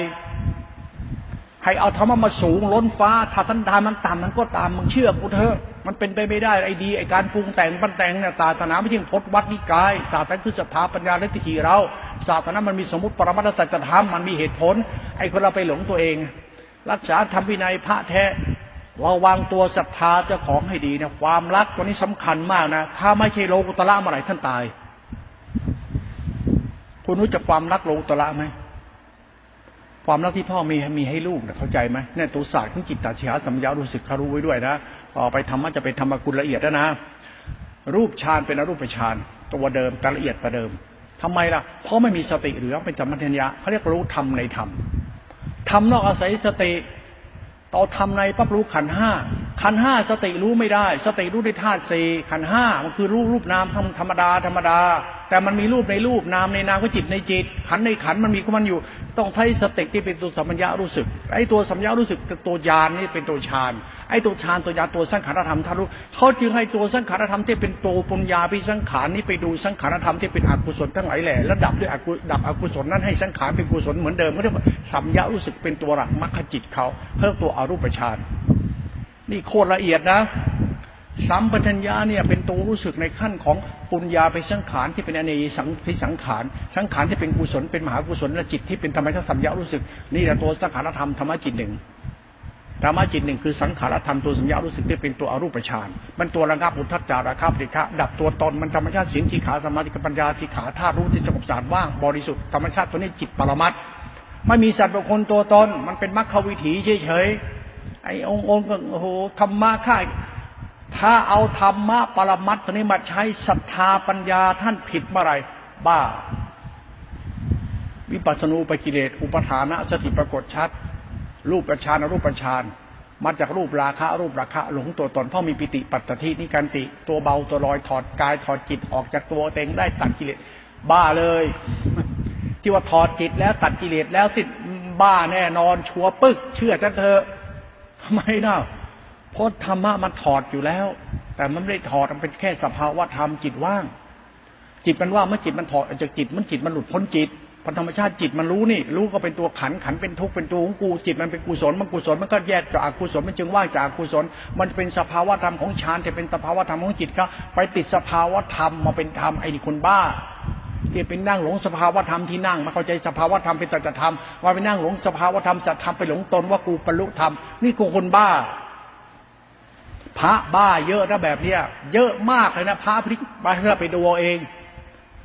ใครเอาธรรมะมาสูงล้นฟ้าถ้าสันดานมันต่ำมันก็ตามมึงเชื่อกูเถอะมันเป็นไปไม่ได้ไอ้ดีไอ้การปรุงแต่งปั้นแต่งเนี่ยศาสนาไม่ใช่พจน์วัดนิกายศาสนาคือศรัทธาปัญญาและทิฏฐิเราศาสนามันมีสมมุติปรมัตถสัจธรรมมันมีเหตุผลไอ้คนเราไปหลงตัวเองรักษาธรรมวินัยพระแท้ระวังตัวศรัทธาเจ้าของให้ดีนะความรักตัวนี้สำคัญมากนะถ้าไม่ใช่โลกุตระเมื่อไหร่ท่านตายคุณรู้จักความรักโลกุตระไหมความรักที่พ่อมีให้ลูกนะเข้าใจไหมเนี่ยตัวศาสตร์ของจิตตาเชียสัมยารู้สึกคารู้ไว้ด้วยนะต่อไปธรรมะจะเป็นธรรมกุลละเอียดแล้วนะรูปฌานเป็นอรูปฌานตัวเดิมแต่ละเอียดกว่าเดิมทำไมล่ะเพราะไม่มีสติเหลือเป็นสัมปชัญญะเขาเรียกรู้ธรรมในธรรมธรรมนอกอาศัยสติต่อธรรมในปั๊บรู้ขันธ์ห้าขันธ์ห้าสติรู้ไม่ได้สติรู้ได้ธาตุสี่ขันธ์ห้ามันคือรู้รูปนามธรรมดาแต่มันมีรูปในรูปนามในนามก็จิตในจิตขันธ์ในขันธ์มันมีของมันอยู่ต้องใช้สติที่เป็นตัวสัมปชัญญะรู้สึกไอ้ตัวสัมปชัญญะรู้สึกตัวญาณนี่เป็นตัวฌานไอ้ตัวฌานตัวญาณตัวสังขารธรรมทารุเขาจึงให้ตัวสังขารธรรมที่เป็นตัวปัญญาพิสังขารนี่ไปดูสังขารธรรมที่เป็นอกุศลทั้งหลายแหล่ระดับด้วยอกุศลนั้นให้สังขารเป็นกุศลเหมือนเดิมเขาเรียกว่าสัมปชัญญะรู้สึกเป็นตัวหลักมรรคจิตเขาเพิ่มตัวอรูปฌานนี่โคตรละเอียดนะสัมปชัญญะเนี่ยเป็นตัวรู้สึกในขั้นของปุญญาไปสังขารที่เป็นอเนยสังขารที่เป็นกุศลเป็นมหากุศลและจิตที่เป็นธรรมชาติสัมยะรู้สึกนี่แหละตัวสังขารธรรมธรรมจิตหนึ่งธรรมจิตหนึ่งคือสังขารธรรมตัวสัมยะรู้สึกที่เป็นตัวอรูปฌานมันตัวระงับอุทธัจจาราคะปริฆะดับตัวตนมันธรรมชาติศีลสีขาสมาธิปัญญาสีขาธาตุรู้ที่สงบสารว่างบริสุทธิ์ธรรมชาติตัวนี้จิตปรมัตถ์ไม่มีสัตว์บุคคลตัวตนมันเป็นมรรควิถีเฉยๆไอ้องค์ก็โอ้โหธรรมะค่ายถ้าเอาธรรมะปรมัตถ์ตัวนี้มาใช้ศรัทธาปัญญาท่านผิดเมื่อไรบ้าวิปัสสนูปกิเลสอุปทานะสติปรากฏชัดรูปฌานอรูปฌาน มาจากรูปราคะหลงตัวตนเพราะมีปิติปัตตทินิกันติตัวเบาตัวลอยถอดกายถอดจิตออกจากตัวเองได้ตัดกิเลสบ้าเลยที่ว่าถอดจิตแล้วตัดกิเลสแล้วสิบ้าแน่นอนชัวร์ปึ๊กเชื่อฉันเถอะทำไมเนาะเพราะธรรมะมันถอดอยู่แล้วแต่มันไม่ได้ถอดมันเป็นแค่สภาวะธรรมจิตว่างจิตมันว่างเมื่อจิตมันถอดออกจากจิตมันหลุดพ้นจิตพอธรรมชาติจิตมันรู้นี่รู้ก็เป็นตัวขันเป็นทุกข์เป็นตัวของกูจิตมันเป็นกุศลมันก็แยกจากอกุศลมันจึงว่างจากอกุศลมันเป็นสภาวะธรรมของฌานแต่เป็นสภาวะธรรมของจิตก็ไปติดสภาวะธรรมมาเป็นธรรมไอ้นี่คนบ้าที่เป็นนั่งหลงสภาวะธรรมที่นั่งมาเข้าใจสภาวะธรรมเป็นสัจธรรมว่าไปนั่งหลงสภาวะธรรมสัจธรรมไปหลงตนว่ากูบรรลุธรรมนี่กูคนบ้าพระบ้าเยอะนะแบบเนี้ยเยอะมากเลยนะพระพลิกไปเพื่อไปดูเอง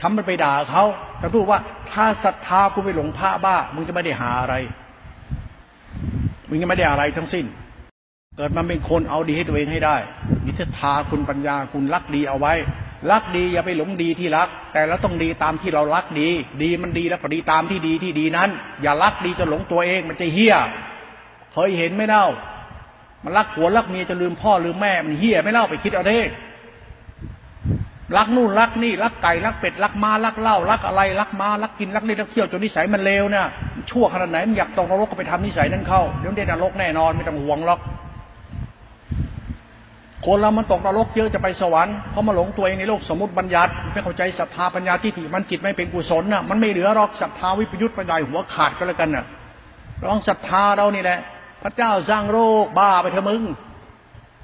ทำมันไปด่าเขาแต่พูดว่าถ้าศรัทธากูไปหลงพระบ้ามึงจะไม่ได้หาอะไรมึงจะไม่ได้อะไรทั้งสิ้นเกิดมาเป็นคนเอาดีให้ตัวเองให้ได้มีศรัทธาคุณปัญญาคุณรักดีเอาไว้รักดีอย่าไปหลงดีที่รักแต่เราต้องดีตามที่เรารักดีดีมันดีแล้วก็ดีตามที่ดีที่ดีนั้นอย่ารักดีจนหลงตัวเองมันจะเหี้ยเคยเห็นไหมเล่ามันรักผัวรักเมียจะลืมพ่อลืมแม่มันเหี้ยไม่เล่าไปคิดเอาเองรักนู่นรักนี่รักไก่รักเป็ดรักม้ารักเหล้ารักอะไรรักม้ารักกินรักเล่นรักเที่ยวจนนิสัยมันเลวเนี่ยชั่วขนาดไหนมันอยากตกนรกก็ไปทำนิสัยนั้นเข้าเดี๋ยวได้นรกแน่นอนไม่ต้องห่วงหรอกคนเรามันตกนรกเยอะจะไปสวรรค์เพราะมาหลงตัวเองในโลกสมมติบัญญัติไม่เข้าใจศรัทธาปัญญาทิฏฐิมันจิตไม่เป็นกุศลน่ะมันไม่เหลือหรอกศรัทธาวิปยุตไปได้หัวขาดก็แล้วกันน่ะลองศรัทธาเรานี่แหละพระเจ้าสร้างโลกบ้าไปเถอะมึง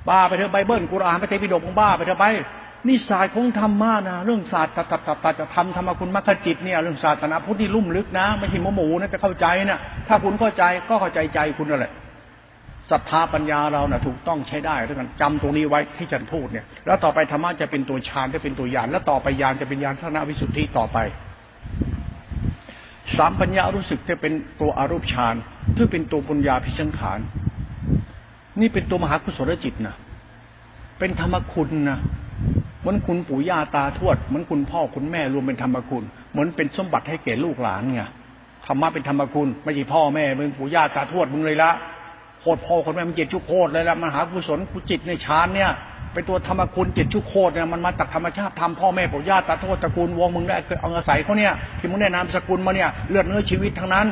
บ้าไปเถอะไบเบิลกุรอานพระไตรปิฎกของบ้าไปเถอะไปนี่ศาสตร์ของธรรมะนะเรื่องศาสตร์ธรรมคุณมรรคจิตเนี่ยเรื่องศาสนาพุทธนี่ลุ่มลึกนะไม่ใช่หมูนะจะเข้าใจนะถ้าคุณเข้าใจก็เข้าใจใจคุณนั่นแหละศรัทธาปัญญาเรานะถูกต้องใช้ได้ด้วยกันจำตรงนี้ไว้ที่ฉันพูดเนี่ยแล้วต่อไปธรรมะจะเป็นตัวฌานจะเป็นตัวญาณแล้วต่อไปญาณจะเป็นญาณทัศนวิสุทธิต่อไปสามปัญญารู้สึกจะเป็นตัวอารูปฌานที่เป็นตัวปัญญาพิสังขารนี่เป็นตัวมหากุศลจิตนะเป็นธรรมคุณนะเหมือนคุณปู่ย่าตาทวดเหมือนคุณพ่อคุณแม่รวมเป็นธรรมคุณเหมือนเป็นสมบัติให้แก่ลูกหลานไงธรรมะเป็นธรรมคุณไม่ใช่พ่อแม่มึงปู่ย่าตาทวดมึงเลยละโคตรพ่อคนแม่มันเจ็ดชุกโคตรเลยละมหากุศลกุจิตในฌานเนี่ยเป็นตัวธรรมคุณเจ็ดชุกโคตรเนี่ยมันมาจากธรรมชาติธรรมพ่อแม่ปู่ย่าตาทวดตระกูลวงมึงได้เอาอาศัยเขาเนี่ยที่มึงได้นามสกุลมาเนี่ยเลือดเนื้อชีวิตทั้งนั้น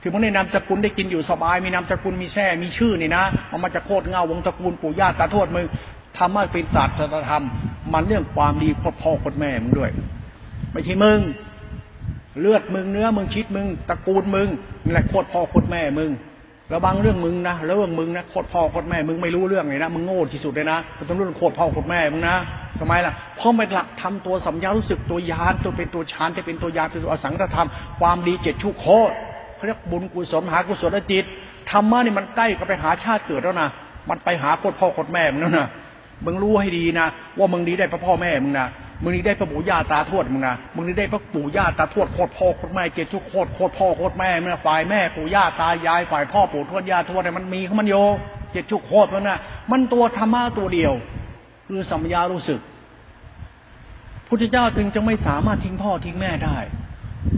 ที่มึงได้นามสกุลได้กินอยู่สบายมีนามสกุลมีแท้มีชื่อนี่นะเอามาจากโคตรเงาวงตระกูลปู่ย่าตาทวดมึงธรรมะเป็นศาสตร์ธรรมมันเรื่องความดีพ่อพ่อคนแม่มึงด้วยไม่ใช่มึงเลือดมึงเนื้อมึงชีวิตมึงตระกูลมึงนี่แหละโคตรพ่อโคตรแม่มึงแล้วบางเรื่องมึงนะแล้วเรื่องมึงนะโคตรพ่อโคตรแม่มึงไม่รู้เรื่องเลยนะมึงโง่ที่สุดเลยนะมันต้องเรื่องโคตรพ่อโคตรแม่มึงนะทำไมล่ะเพราะมันหลักทำตัวสัมยารู้สึกตัวญาณตัวเป็นตัวฌานจะเป็นตัวยาเป็นตัวอสังขารธรรมความดีเจ็ดชั่วโคตรเขาเรียกบุญกุศลหากุศลจิตธรรมะนี่มันใกล้กับไปหาชาติเกิดแล้วนะมันไปหาโคตรพ่อโคตรแม่มึงแล้วนะมึงรู้ให้ดีนะว่ามึงนี้ได้พระพ่อแม่มึงนะมึงนี้ได้พระปู่ย่าตาทวดมึงนะมึงนี้ได้พระปู่ย่าตาทวดโคตรพ่อโคตรแม่เกศทุกโคตรโคตรพ่อโคตรแม่มึงนะฝ่ายแม่ปู่ย่าตายายฝ่ายพ่อปู่ทวดย่าทวดเนี่ยมันมีของมันโยเกศทุกโคตรแล้วนะมันตัวธรรมะตัวเดียวคือสัมยารู้สึกพุทธเจ้าจึงจะไม่สามารถทิ้งพ่อทิ้งแม่ได้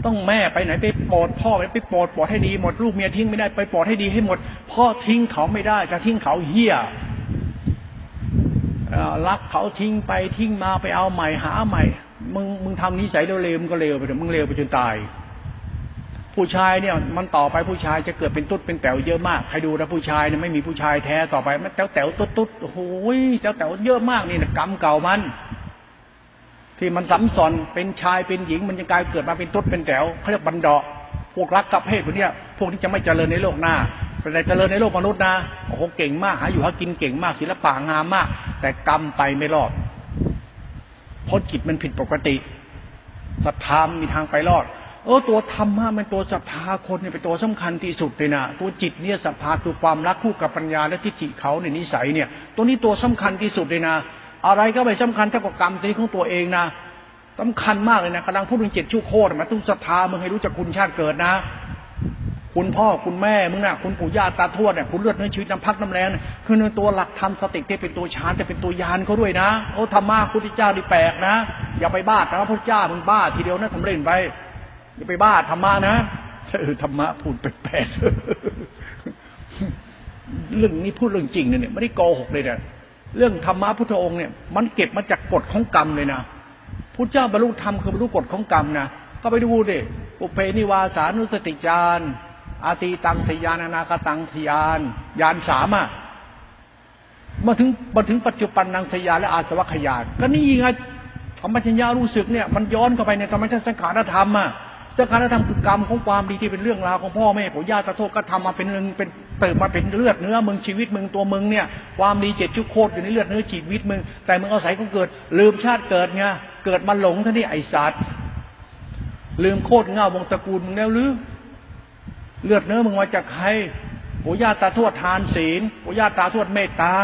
ต้องแม่ไปไหนไปโปรดพ่อไปโปรดให้ดีหมดลูกเมียทิ้งไม่ได้ไปโปรดให้ดีให้หมดพ่อทิ้งเขาไม่ได้จะทิ้งเขาเหี้ยรักเขาทิ้งไปทิ้งมาไปเอาใหม่หาใหม่มึงทำนิสัยเร็วๆมึงก็เร็วไปเถอะมึงเร็วไปจนตายผู้ชายเนี่ยมันต่อไปผู้ชายจะเกิดเป็นตุ๊ดเป็นแต๋วเยอะมากใครดูนะผู้ชายเนี่ยไม่มีผู้ชายแท้ต่อไปมันแต๋วตุ๊ดโอ้โหแต๋วเยอะมากนี่นะกรรมเก่ามันที่มันซ้ำซ้อนเป็นชายเป็นหญิงมันจะกลายเกิดมาเป็นตุ๊ดเป็นแต๋วเขาเรียกบันดาลพวกรักกับเพศพวกเนี้ยพวกนี้จะไม่เจริญในโลกหน้าแต่เจริญในโลกมนุษย์นะโอ้โหเก่งมากหาอยู่หากินเก่งมากศิลปะงามมากแต่กรรมไปไม่รอดเพราะจิตมันผิดปกติศรัทธามีทางไปรอดตัวธรรมะมันตัวศรัทธาคนเนี่ยเป็นตัวสำคัญที่สุดเลยนะตัวจิตเนี่ยศรัทธาคือความรักคู่กับปัญญาและทิฏฐิเขาในนิสัยเนี่ยตัวนี้ตัวสำคัญที่สุดเลยนะอะไรก็ไม่สำคัญเท่ากับกรรมตัวของตัวเองนะสำคัญมากเลยนะกำลังพูดถึงเจ็ดชั่วโคตรมันต้องศรัทธามึงให้รู้จักคุณชาติเกิดนะคุณพ่อคุณแม่มึงน่ะคุณปู่ย่าตาทวดเนี่ยคุณเลือดเนื้อชีวิตน้ำพักน้ำแรงคือในตัวหลักธรรมสติที่เป็นตัวฌานจะเป็นตัวยานเขาด้วยนะธรรมะพุทธเจ้าดิแปลกนะอย่าไปบ้าธรรมะพุทธเจ้ามึงบ้าทีเดียวนะทำเล่นไปอย่าไปบ้าธรรมะนะธรรมะพูดแปลก เรื่องนี้พูดเรื่องจริงนะเนี่ยไม่ได้โกหกเลยนะเรื่องธรรมะพุทธองค์เนี่ยมันเก็บมาจากกฎของกรรมเลยนะพุทธเจ้าบรรลุธรรมคือบรรลุกฎของกรรมนะก็ไปดูดิอุเพนิวาสานุสติญาณอาตีตังทยานอนาคตังทยานญาณ3อะมาถึงปัจจุบันนางทยานและอาสวัคคยานก็นี่ไงธรรมปัญญารู้สึกเนี่ยมันย้อนเข้าไปในธรรมชาติสังขารธรรมอะสังขารธรรมคือกรรมของความดีที่เป็นเรื่องราวของพ่อแม่ปู่ย่าตาโทษก็ทำมาเป็นเป็นเติมมาเป็นเลือดเนื้อมึงชีวิตมึงตัวมึงเนี่ยความดีเจ็ดชั่วโคตรอยู่ในเลือดเนื้อชีวิตมึงแต่มึงเอาใส่ก็เกิดลืมชาติเกิดไงเกิดมาหลงท่านี่ไอ้สัตว์ลืมโคตรเงาวงตระกูลมึงแล้วหรือเลือดเนื้อมึงมาจากใครปู่ย่าตาทวดทานศีลปู่ย่าตาทวดเมตตา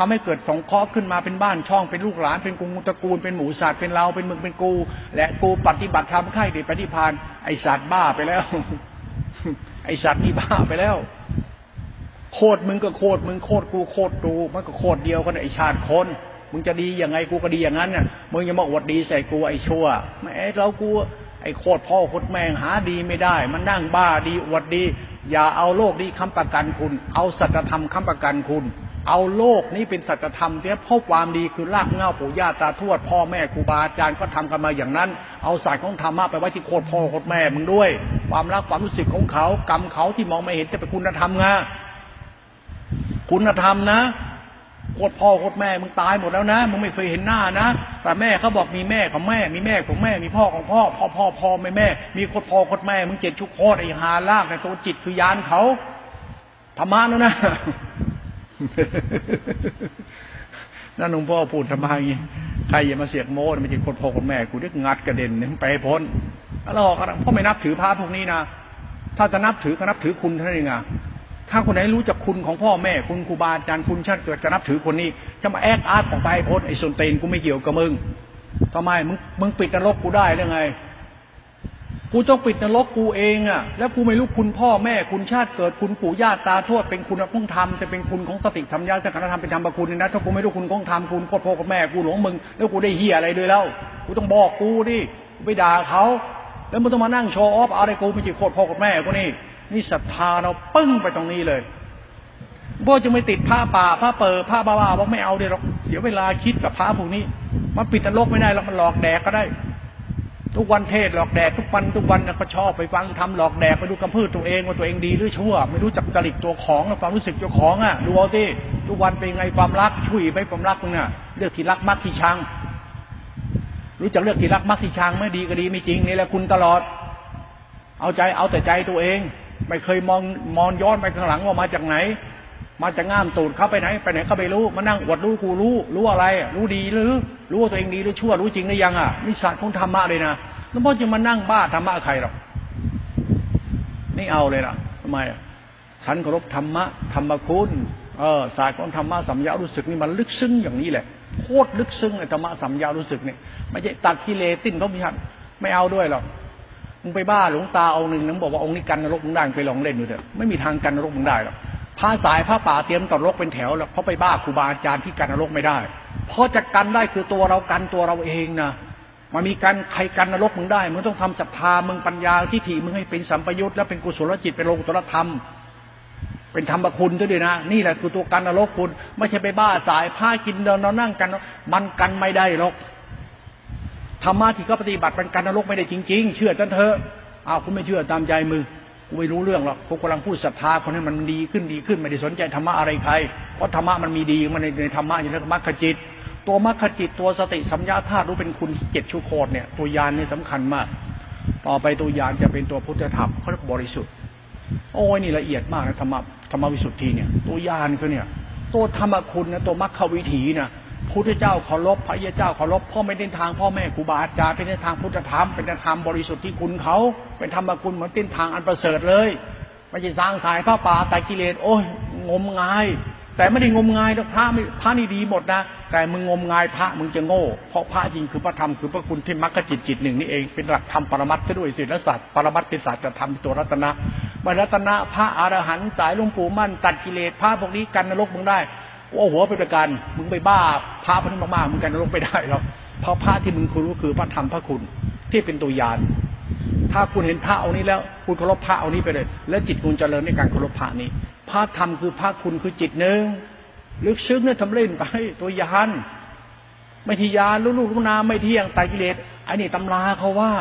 ทำให้เกิดสองครอบขึ้นมาเป็นบ้านช่องเป็นลูกหลานเป็นกลุ่มตระกูลเป็นหมู่สัตว์เป็นเราเป็นมึงเป็นกูและกูปฏิบัติธรรมไข่เด็ดปฏิพานไอสัตว์บ้าไปแล้วไอสัตว์นี่บ้าไปแล้วโคตรมึงก็โคตรมึงโคตรกูโคตรดูมันก็โคตรเดียวกันไอชาติคนมึงจะดียังไงกูก็ดีอย่างนั้นน่ะมึงอย่ามาอวดดีใส่กูไอชั่วแม่เรากูไอโคตรพ่อโคตรแม่งหาดีไม่ได้มันนั่งบ้าดีอวดดีอย่าเอาโลกนี้ค้ำประกันคุณเอาสัจธรรมค้ำประกันคุณเอาโลกนี้เป็นสัจธรรมที่พบความดีคือรากเหง้าปู่ย่าตาทวดพ่อแม่ครูบาอาจารย์ก็ทำกันมาอย่างนั้นเอาศาสตร์ของธรรมะไปไว้ที่โคตรพ่อโคตรแม่มึงด้วยความรักความรู้สึกของเขากรรมเขาที่มองไม่เห็นจะเป็นคุณธรรมไงคุณธรรมนะโคตรพ่อโคตรแม่มึงตายหมดแล้วนะมึงไม่เคยเห็นหน้านะแต่แม่เขาบอกมีแม่ของแม่มีแม่ของแม่มีพ่อของพ่อพ่อแม่มีโคตรพ่อโคตรแม่มึงเจ็ดชุกโคตรไอ้หาลากในตัวจิตคือยานเขาธรรมะแล้วนะนั่นหลวงพ่อพูดทำไมใครอย่ามาเสียกโม้มันจะคนพ่อคนแม่กูเรียกงัดกระเด็นไปพ้นแล้วพ่อไม่นับถือพระพวกนี้นะถ้าจะนับถือก็นับถือคุณเท่านั้นเองถ้าคนไหนรู้จักคุณของพ่อแม่คุณครูบาอาจารย์คุณชาติเกิดจะนับถือคนนี้จะมาแอกอาร์ตออกไปพ้นไอ้ส้นตีนกูไม่เกี่ยวกับมึงทำไมมึงปิดนรกกูได้หรือไงกูต้องปิดนรกกูเองอ่ะแล้วกูไม่รู้คุณพ่อแม่คุณชาติเกิดคุณปู่ย่าตาทวดเป็นคุณของธรรมจะเป็นคุณของสติธรรมญาติสังฆธรรมเป็นธรรมประคุณนะถ้ากูไม่รู้คุณของธรรมคุณโคตรพ่อโคตรแม่กูหลงมึงแล้วกูได้เหี้ยอะไรเลยแล้วกูต้องบอกกูดิกูไปด่าเขาแล้วมึงต้องมานั่งโชว์ออฟอะไรกูไม่ใช่โคตรพ่อโคตรแม่กูนี่ศรัทธาเราปึ้งไปตรงนี้เลยบ่จะไม่ติดผ้าป่าผ้าเปิดผ้าบ้าๆว่าไม่เอาเดี๋ยวเสียเวลาคิดกับพระพวกนี้มันปิดนรกไม่ได้แล้วมันหลอกแดกก็ได้ทุกวันเทศหลอกแดดทุกวันก็ชอบไปฟังทำหลอกแดดไปดูกำพืชตัวเองว่าตัวเองดีหรือชั่วไม่รู้จักจริตตัวของความรู้สึกตัวของอ่ะดูเอาสิทุกวันเป็นไงความรักช่วยไปความรักมึงน่ะเลือกที่รักมักที่ชังรู้จักเลือกที่รักมักที่ชังไม่ดีก็ดีไม่จริงนี่แหละคุณตลอดเอาใจเอาแต่ใจตัวเองไม่เคยมองย้อนไปข้างหลังว่ามาจากไหนมาจากง่ามตูดเข้าไปไหนก็ไม่รู้มานั่งอวดรู้กูรู้อะไรรู้ดีหรือรู้ว่าตัวเองดีหรือชั่วรู้จริงหรือยังอ่ะนี่ศาสตร์ของธรรมะเลยนะแล้วพ่อจะมานั่งบ้าธรรมะใครหรอกไม่เอาเลยล่ะทำไมฉันเคารพธรรมะธรรมคุณศาสตร์ของธรรมะสัมยารู้สึกนี่มันลึกซึ้งอย่างนี้แหละโคตรลึกซึ้งเลยธรรมะสัมยารู้สึกนี่ไม่ใช่ตัดกิเลสติ้นเขาพิชัดไม่เอาด้วยหรอกมึงไปบ้าหลวงตาองค์หนึ่งนึงบอกว่าองค์นี้กันนรกมึงได้ไปลองเล่นดูเถอะไม่มีทางกันนรกมึงได้หรอกผ้าสายผ้าป่าเตรียมต่อรกเป็นแถวแล้วเพราะไปบ้าครูบาอาจารย์ที่กันนรกไม่ได้เพราะจะกันได้คือตัวเรากันตัวเราเองนะมันมีการใครกันนรกมึงได้มึงต้องทำศรัทธามึงปัญญาที่ถี่มึงให้เป็นสัมปยุตและเป็นกุศลจิตเป็นโลกุตตรธรรมเป็นธรรมคุณด้วยนะนี่แหละคือตัวกันนรกคุณไม่ใช่ไปบ้าสายผ้ากินเดินนอนนั่งกันมันกันไม่ได้หรอกธรรมะที่ก็ปฏิบัติเป็นกันนรกไม่ได้จริงๆเชื่อฉันเถอะเอาคุณไม่เชื่อตามใจมึงกูไม่รู้เรื่องหรอกกูกำลังพูดศรัทธาคนให้มันดีขึ้นไม่ได้สนใจธรรมะอะไรใครเพราะธรรมะมันมีดีมันในธรรมะอย่างมรรคจิตตัวมรรคจิตตัวสติสัมยาธาตุรู้เป็นคุณเจ็ดชั่วโคตรเนี่ยตัวยานนี่สำคัญมากต่อไปตัวยานจะเป็นตัวพุทธธรรมเขาเรียกบริสุทธิ์โอ้ยนี่ละเอียดมากนะธรรมวิสุทธิเนี่ยตัวยานคือเนี่ยตัวธรรมคุณนะตัวมรรควิถีนะพุทธเจ้าเคารพพระยาเจ้าเคารพพ่อไม่เดินทางพ่อแม่ครูบาอาจารย์เป็นเดินทางพุทธธรรมเป็นธรรมบริสุทธิ์ที่คุณเขาเป็นธรรมคุณเหมือนเส้นทางอันประเสริฐเลยไม่ใช่สร้างสายผ้าป่าแต่กิเลสโอ้ยงมงายแต่ไม่ได้งมงายหรอกพระนี่ดีหมดนะแต่มึงงมงายพระมึงจะโง่เพราะพระจริงคือพระธรรมคือพระคุณที่มรรคจิตหนึ่งนี่เองเป็นหลักธรรมปรมัตถ์ด้วยศีลศาสตร์ปรมัตถ์เป็นศาสตร์ธรรมตัวรัตนะมรรัตนะพระอรหันต์สายหลวงปู่มั่นตัดกิเลสพระพวกนี้กันนรกมึงได้ว่าหัวเป็นประกันมึงไปบ้าพระพนันมากๆมึงกันนรกไปได้หรอกเพราะพระที่มึงคุณรู้คือพระธรรมพระคุณที่เป็นตัวยานถ้าคุณเห็นพระองค์นี้แล้วคุณเคารพพระองค์นี้ไปเลยและจิตคุณเจริญในการเคารพพระนี้ พระธรรมคือพระคุณคือจิตหนึ่งลึกซึ้งเนี่ยทำเล่นไปตัวยานไม่ทียานรู้ลูกรู้นามไม่เที่ยงตายกิเลสอันนี้ตำราเขาว่า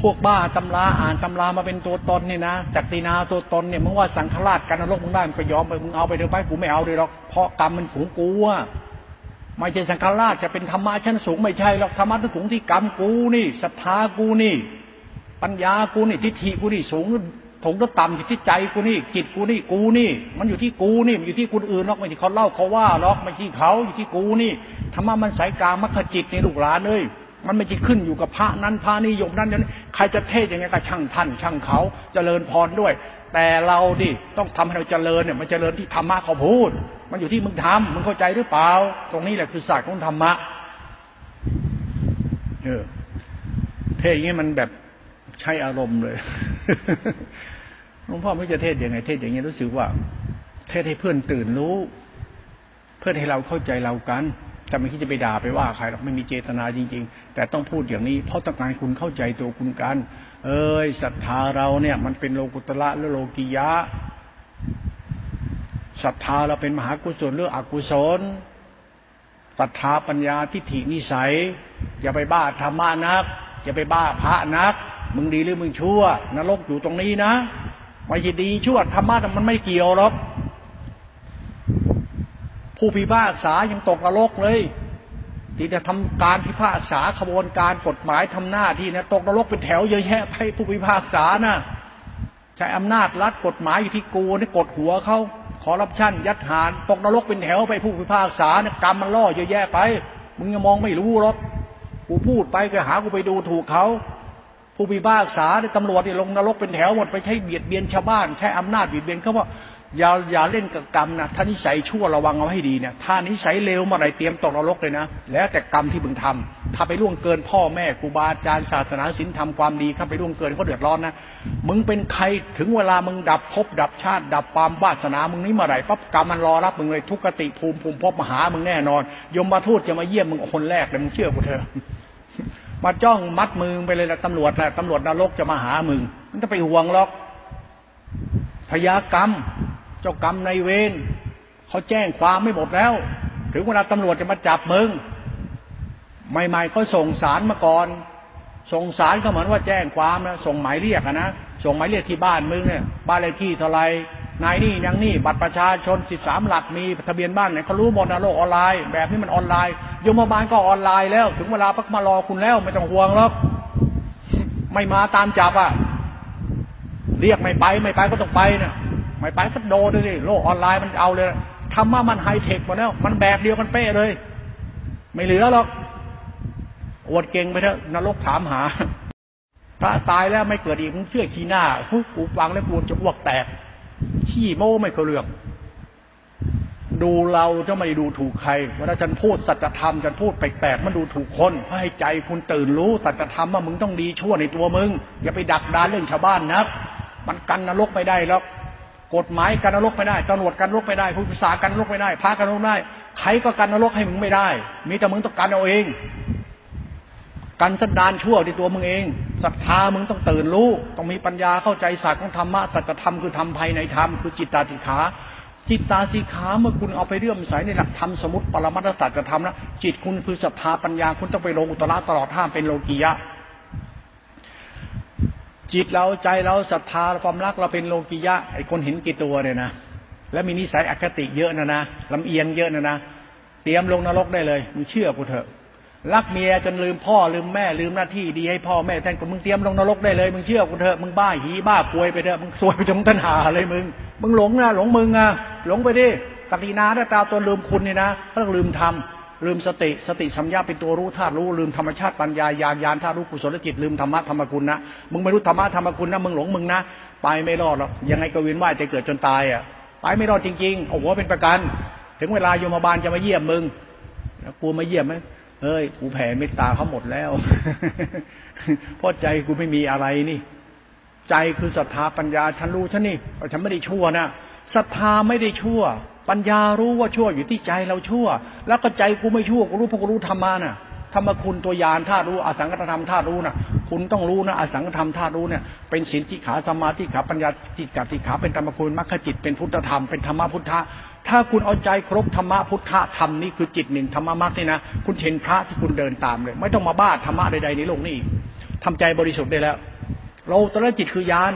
พวกบ้าตำราอ่านตำรามาเป็นตัวตนนี่นะจักรีนาตัวตนเนี่ยมึงว่าสังฆราชกันนรกมึงได้มึงก็ยอมไปมึงเอาไปเถอะไปกูไม่เอาเลยหรอกเพราะกรรมมันสูงกูอะไม่ใช่สังฆราชจะเป็นธรรมะชั้นสูงไม่ใช่หรอกธรรมะชั้นสูงที่กรรมกูนี่ศรัทธากูนี่ปัญญากูนี่ทิฏฐิกูนี่สูงถูกหรือต่ำอยู่ที่ใจกูนี่จิตกูนี่กูนี่มันอยู่ที่กูนี่มันอยู่ที่คนอื่นหรอกไม่ที่เขาเล่าเขาว่าหรอกไม่ที่เขาอยู่ที่กูนี่ธรรมะมันสายกลางมรรคจิตในลูกหลานเลยมันไม่ใช่ขึ้นอยู่กับพระนั้นพระนิยมนั้นนั้นใครจะเทศยังไงก็ช่างท่านช่างเขาเจริญพรด้วยแต่เราดิต้องทำให้เราเจริญเนี่ยมันเจริญที่ธรรมะเขาพูดมันอยู่ที่มึงทำมึงเข้าใจหรือเปล่าตรงนี้แหละคือศาสตร์ของธรรมะเทศอย่างนี้มันแบบใช้อารมณ์เลยหลวงพ่อไม่จะเทศยังไงเทศอย่างนี้รู้สึกว่าเทศให้เพื่อนตื่นรู้เพื่อให้เราเข้าใจเรากันจะไม่คิดจะไปด่าไปว่าใครหรอกไม่มีเจตนาจริงๆแต่ต้องพูดอย่างนี้เพราะต้องการคุณเข้าใจตัวคุณกันเอ้ยศรัทธาเราเนี่ยมันเป็นโลกุตระหรือโลกิยะศรัทธาเราเป็นมหากุศลหรืออกุศลศรัทธาปัญญาทิฏฐินิสัยอย่าไปบ้าธรรมะนักอย่าไปบ้าพระนักมึงดีหรือมึงชั่วนรกอยู่ตรงนี้นะไม่ใช่ดีชั่วธรรมะมันไม่เกี่ยวหรอกผู้พิพากษายังตกนรกเลยที่จะทำการพิพากษาขบวนการกฎหมายทำหน้าที่นะตกนรกเป็นแถวเยอะแยะให้ผู้พิพากษานะใช้อำนาจรัดกฎหมายอยู่ที่กูนี่กดหัวเขาคอร์รัปชันยัดหานตกนรกเป็นแถวไปผู้พิพากษานะกรรมมันล่อเยอะแยะไปมึงยังมองไม่รู้หรอกกูพูดไปก็หากูไปดูถูกเขาผู้พิพากษาเนี่ยตำรวจเนี่ยลงนรกเป็นแถวหมดไปใช้เบียดเบียนชาวบ้านใช้อำนาจเบียดเบียนเขาว่าอย่าเล่นกับกรรมนะถ้านิสัยชั่วระวังเอาให้ดีเนี่ยถ้านิสัยเลวเมื่อไหร่เตรียมตกนรกเลยนะแล้วแต่กรรมที่มึงทำถ้าไปล่วงเกินพ่อแม่ครูบาอาจารย์ศาสนาศีลธรรมความดีถ้าไปล่วงเกินก็เดือดร้อนนะมึงเป็นใครถึงเวลามึงดับภพดับชาติดับความวาสนามึงนี้เมื่อไหร่ปั๊บกรรมมันรอรับมึงเลยทุกขติภูมิภพมหามึงแน่นอนยมทูตจะมาเยี่ยมมึงคนแรกเลยมึงเชื่อกูเถอะมาจ้องมัดมึงไปเลยละตำรวจนรกจะมาหามึงมันจะไปห่วงหรอกพยากรรมเจ้ากรรมนายเวรเขาแจ้งความไม่หมดแล้วถึงเวลาตำรวจจะมาจับมึงใหม่ๆเขาส่งสารมาก่อนส่งสารก็เหมือนว่าแจ้งความนะส่งหมายเรียกนะส่งหมายเรียกที่บ้านมึงเนี่ยบ้านเลขที่เท่าไรนายนี่ยังนี่บัตรประชาชน13หลักมีทะเบียนบ้านเนี่ยเขารู้หมดนะโลกออนไลน์แบบนี้มันออนไลน์ยมบาลก็ออนไลน์แล้วถึงเวลาพักมารอคุณแล้วไม่ต้องห่วงหรอกไม่มาตามจับอ่ะเรียกไม่ไปก็ต้องไปนะไม่ไปก็โดนเลยโลกออนไลน์มันเอาเลยทำว่ามันไฮเทคหมดแล้วมันแบบเดียวมันเป๊ะเลยไม่เหลือหรอกอวดเก่งไปเถอะนรกถามหาพระตายแล้วไม่เกิดอีกมึงเชื่อขี้หน้ากูฟังแล้วกูจะอ้วกแตกขี้โม้ไม่เข้าเรื่องดูเราจะไม่ดูถูกใครเวลาฉันพูดสัจธรรมฉันพูดแปลกๆมันดูถูกคนเพื่อให้ใจคุณตื่นรู้สัจธรรมว่ามึงต้องดีชั่วในตัวมึงอย่าไปดักดานเรื่องชาวบ้านนะมันกันนรกไม่ได้หรอกกฎหมายกันนรกไม่ได้ตำรวจกันนรกไม่ได้ผู้พิสากันนรกไม่ได้พากันนรกได้ใครก็กันนรกให้มึงไม่ได้มีแต่มึงต้องกันเอาเองกันสันดานชั่วในตัวมึงเองศรัทธามึงต้องตื่นรู้ต้องมีปัญญาเข้าใจศาสตร์ของธรรมะสัจธรรมคือธรรมภายในธรรมคือจิตตาสิกขาจิตตาสิกขาเมื่อคุณเอาไปเลื่อมใสในหลักธรรมสมุติปรมัตถสัจธรรมนะจิตคุณคือศรัทธาปัญญาคุณต้องไปโลกุตระตลอดห้ามเป็นโลกียะจิตเราใจเราศรัทธาความรักเราเป็นโลกิยะไอ้คนเห็นกี่ตัวเนี่ยนะและมีนิสัยอคติเยอะนะลำเอียงเยอะนะเตรียมลงนรกได้เลยมึงเชื่อกูเถอะรักเมียจนลืมพ่อลืมแม่ลืมหน้าที่ดีให้พ่อแม่แทนคนมึงเตรียมลงนรกได้เลยมึงเชื่อกูเถอะมึงบ้าหีบ้าป่วยไปเถอะมึงซวยไปจนตัณหาเลยมึงหลงนะหลงมึงอ่ะหลงไปดิตักดีนาได้ตาตัวลืมคุณเนี่ยนะก็ลืมทำลืมสติสัมยาเป็นตัวรู้ธาตุรู้ลืมธรรมชาติปัญญาญาณธาตุรู้กุศลจิตลืมธรรมะธรรมคุณนะมึงไม่รู้ธรรมะธรรมคุณนะมึงหลงมึงนะไปไม่รอดหรอกยังไงก็เวียนว่ายแต่เกิดจนตายอ่ะไปไม่รอดจริงๆโอ้โหเป็นประกันถึงเวลาโยมบาลจะมาเยี่ยมมึงกูมาเยี่ยมมั้ยเอ้ยกูแผ่เมตตาเขาหมดแล้วเพราะใจกูไม่มีอะไรนี่ใจคือศรัทธาปัญญาฉันรู้ฉันนี่ฉันไม่ได้ชั่วนะศรัทธาไม่ได้ชั่วปัญญารู้ว่าชั่วอยู่ที่ใจเราชั่วแล้วก็ใจกูไม่ชั่วกูรู้เพราะกูรู้ธรรมะน่ะ ธรรมคุณตัวยานธาตุรู้อสังขตธรรมธาตุรู้นะคุณต้องรู้นะอสังขตธรรมธาตุรู้เนี่ยเป็นศีลทิฏฐิขาสมาธิขาปัญญาจิตกับทิฏฐิขาเป็นธรรมคุณมรรคจิตเป็นพุทธธรรมเป็นธรรมพุทธะถ้าคุณเอาใจครบธรรมพุทธะธรรมนี่คือจิตหนึ่งธรรมมรรคนี่นะคุณเห็นพระที่คุณเดินตามเลยไม่ต้องมาบ้าธรรมะใดๆในโลกนี้อีกทำใจบริสุทธิ์ได้แล้วโลกุตระจิตคือยาน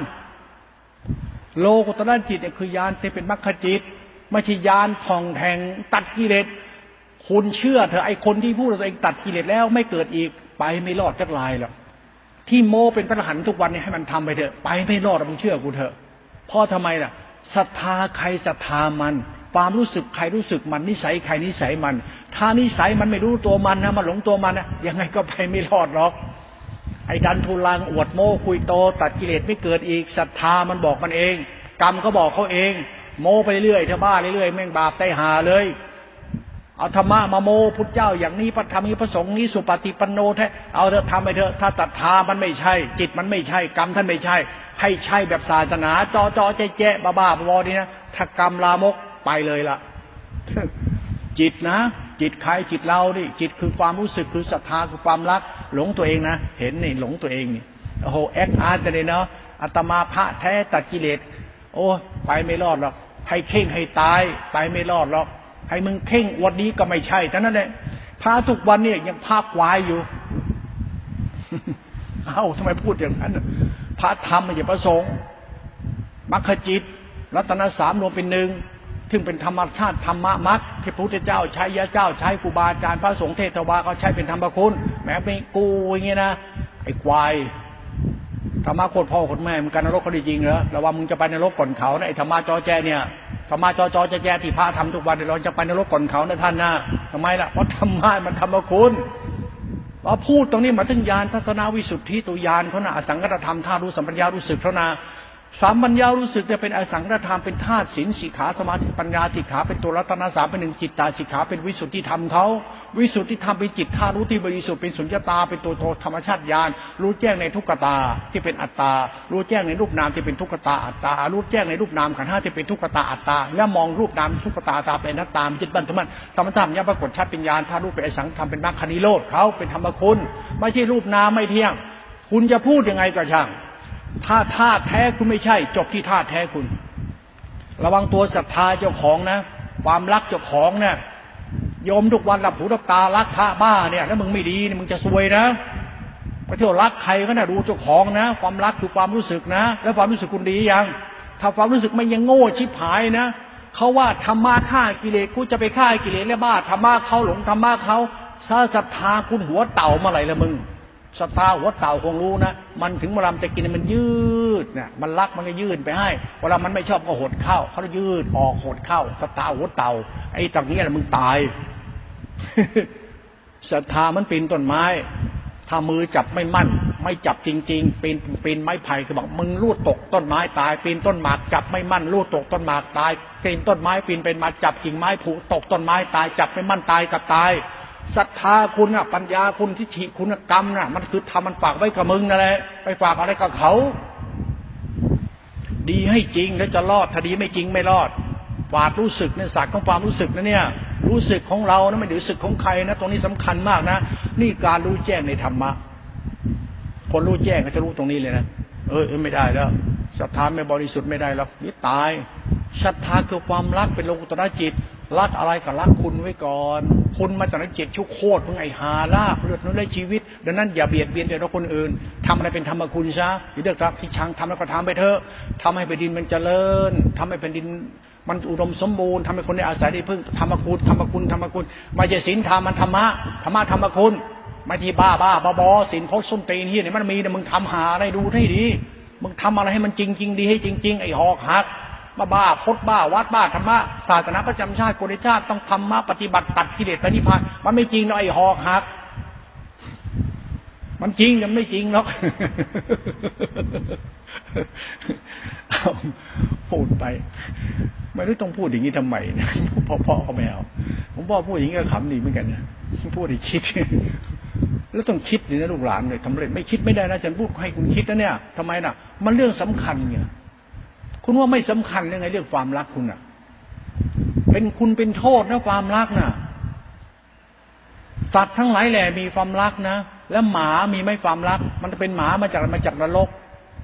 โลกุตระจิตเนี่ยคือยานที่เป็นมรรคจิตไม่ใช่ยานท่องแทงตัดกิเลสคุณเชื่อเถอะไอ้คนที่พูดว่าตัวเองตัดกิเลสแล้วไม่เกิดอีกไปไม่รอดจักรายหรอกที่โมเป็นพระอรหันต์ทุกวันเนี่ยให้มันทำไปเถอะไปไม่รอดมึงเชื่อกูเถอะเพราะทำไมล่ะศรัทธาใครศรัทธามันความรู้สึกใครรู้สึกมันนิสัยใครนิสัยมันถ้านิสัยมันไม่รู้ตัวมันนะมันหลงตัวมันนะยังไงก็ไปไม่รอดหรอกไอ้ดันทุลังอวดโมคุยโตตัดกิเลสไม่เกิดอีกศรัทธามันบอกมันเองกรรมก็บอกเขาเองโมไปเรื่อยถ้าบ้าเรื่อยแม่งบาปได้หาเลยเอาธรรมะมาโมพุทธเจ้าอย่างนี้พระธรรมนี้พระสงฆ์นี้สุปฏิปันโนแท้เอาเถอะทำไปเถอะถ้าศรัทธามันไม่ใช่จิตมันไม่ใช่กรรมท่านไม่ใช่ให้ใช่แบบศาสนาจอจอแจ๊ะแจ๊ะบ้าๆบอๆนี่นะถ้ากรรมลามกไปเลยล่ะจิตนะจิตใครจิตเรานี่จิตคือความรู้สึกคือศรัทธาคือความรักหลงตัวเองนะเห็นนี่หลงตัวเองนี่โอ้โหแอคอาร์ตเลยเนาะอาตมาพระแท้ตัดกิเลสโอ้ไปไม่รอดหรอกให้เข่งให้ตายไปไม่รอดหรอกให้มึงเข่งวันนี้ก็ไม่ใช่แต่นั่นแหละพระทุกวันเนี่ยยังภาพวายอยู่ เอ้าทำไมพูดอย่างนั้นพระธรรมอย่าประสงค์มรรคจิตรัตนสามรวมเป็นหนึ่งซึ่งเป็นธรรมชาติธรรมะมัดที่พระพุทธเจ้าใช้ยะเจ้าใช้ครูบาอาจารย์พระสงฆ์เทศวาเขาใช้เป็นธรรมคุณแม้เป็นกูอย่างเงี้ยนะไอ้ควายธรรมะโคตรพ่อโคตรแม่มึงการนรกเขาได้จริงเหรอระวังมึงจะไปนรกก่อนเขานะไอ้ธรรมะจอแจเนี่ยธรรมะจอแจที่พระทำทุกวันเราจะไปนรกก่อนเขานะท่านนะทำไมล่ะเพราะธรรมะมันธรรมคุณพอพูดตรงนี้มาถึงญาณทัศนวิสุทธิตัวยานเขานะอสังขตธรรมธาตุรู้สัมปัญญารู้สึกเขานะสามัญญารู้สึกจะเป็นอสังขตธรรมเป็นธาตุศีลสิกขาสมาธิปัญญาสิกขาเป็นตัวรัตนสามเป็นหนึ่งจิตตาสิกขาเป็นวิสุทธิธรรมเขาวิสุทธิธรรมเป็นจิตธาตุรู้ที่บริสุทธิ์เป็นสุญญตาเป็นตัวธรรมชาติญาณรู้แจ้งในทุกขตาที่เป็นอัตตารู้แจ้งในรูปนามที่เป็นทุกขตาอัตตารู้แจ้งในรูปนามขันธ์ห้าที่เป็นทุกขตาอัตตาและมองรูปนามทุกขตาตาเป็นนัตตาจิตบัณฑิตมันสมถะญาปรากฏชัดเป็นญาณธาตุรู้เป็นอสังขตธรรมเป็นมรรคนิโรธเขาเป็นธรรมคุณไม่ใช่รูปนามไม่เที่ยงคุณจะพูดยังไงก็ช่างถ้าธาตุแท้คุณไม่ใช่จบที่ธาตุแท้คุณระวังตัวศรัทธาเจ้าของนะความรักเจ้าของนะยอมทุกวันหลับหูหลับตารักพระบ้าเนี่ยแล้วมึงไม่ดีมึงจะซวยนะไปเที่ยวรักใครก็น่ะดูเจ้าของนะความรักคือความรู้สึกนะแล้วความรู้สึกคุณดียังถ้าความรู้สึกไม่ยังโง่ชิบหายนะเขาว่าธรรมะฆ่ากิเลสกูจะไปฆ่ากิเลสแล้วบ้าธรรมะเขาหลงธรรมะเขาถ้าศรัทธาคุณหัวเต่าเมื่อไหร่ละมึงศรัทธาหัวเต่าคงรู้นะมันถึงเวลาจะกินมันยืดนะมันรักมันก็ยืดไปให้เวลามันไม่ชอบก็หดเข้าเขายืดออกหดเข้าศรัทธาหัวเต่าไอ้ตรงนี้แหละมึงตายศรัทธามันปีนต้นไม้ถ้ามือจับไม่มั่นไม่จับจริงๆปีนไม้ไผ่คือบอกมึงลูดตกต้นไม้ตายปีนต้นหมากจับไม่มั่นลูดตกต้นหมากตายปีนต้นไม้ปีนเป็นมาจับกิ่งไม้ผุตกต้นไม้ตายจับไม่มั่นตายกับตายศรัทธาคุณน่ะปัญญาคุณทิฏฐิคุณกรรมน่ะมันคือทำมันฝากไว้กับมึงนั่นแหละไปฝากอะไรกับเขาดีให้จริงแล้วจะรอดถ้าดีไม่จริงไม่รอดฝากรู้สึกเนี่ยศาสตร์ของความรู้สึกนะเนี่ยรู้สึกของเรานะไม่ได้รู้สึกของใครนะตรงนี้สำคัญมากนะนี่การรู้แจ้งในธรรมะคนรู้แจ้งก็จะรู้ตรงนี้เลยนะไม่ได้แล้วศรัทธาไม่บริสุทธิ์ไม่ได้แล้วนี่ตายศรัทธาคือความรักเป็นโลกุตระจิตรักอะไรก็รักคุณไว้ก่อนคุณมาจากนั้นเจ็ดชั่วโคตรมึงไอ้หาลาบเลือดนุ่นและชีวิตดังนั้นอย่าเบียดเบียนเดี๋ยวคนอื่นทำอะไรเป็นธรรมคุณซะอย่าเลือกรับที่ชังทำแล้วก็ทำไปเถอะทำให้แผ่นดินมันเจริญทำให้แผ่นดินมันอุดมสมบูรณ์ทำให้คนได้อาศัยได้พึ่งธรรมคุณธรรมคุณธรรมคุณไม่ใช่ศีลธรรมมันธรรมะธรรมะธรรมคุณไม่ที่บ้าๆบอๆศีลโคตรส้มตีนเฮียเนี่ยมันมีแต่มึงทำหาอะไรดูให้ดีมึงทำอะไรให้มันจริงๆดีให้จริงๆไอ้หอกหักบ้าพดบ้าวัดบ้าธรรมะศาสนาประจำชาติกุลชาติต้องธรรมะปฏิบัติตัดกิเลสไปนิพพานมันไม่จริงหรอกไอ้หอกหักมันจริงมันไม่จริงหรอกพูดไปไม่รู้ต้องพูดอย่างนี้ทำไมนะพ่อเขาไม่เอาผมพ่อพูดอย่างนี้ก็ขำดีเหมือนกันนะพูดให้คิดแล้วต้องคิดนี่นะลูกหลานเลยทำเล่นไม่คิดไม่ได้นะฉันพูดให้คุณคิดนะเนี่ยทำไมน่ะมันเรื่องสำคัญไงคุณว่าไม่สำคัญยังไงเรื่องความรักคุณน่ะเป็นคุณเป็นโทษนะความรักน่ะ สัตว์ทั้งหลายแหล่มีความรักนะแล้วหมามีไม่ความรักมันเป็นหมามาจากนรก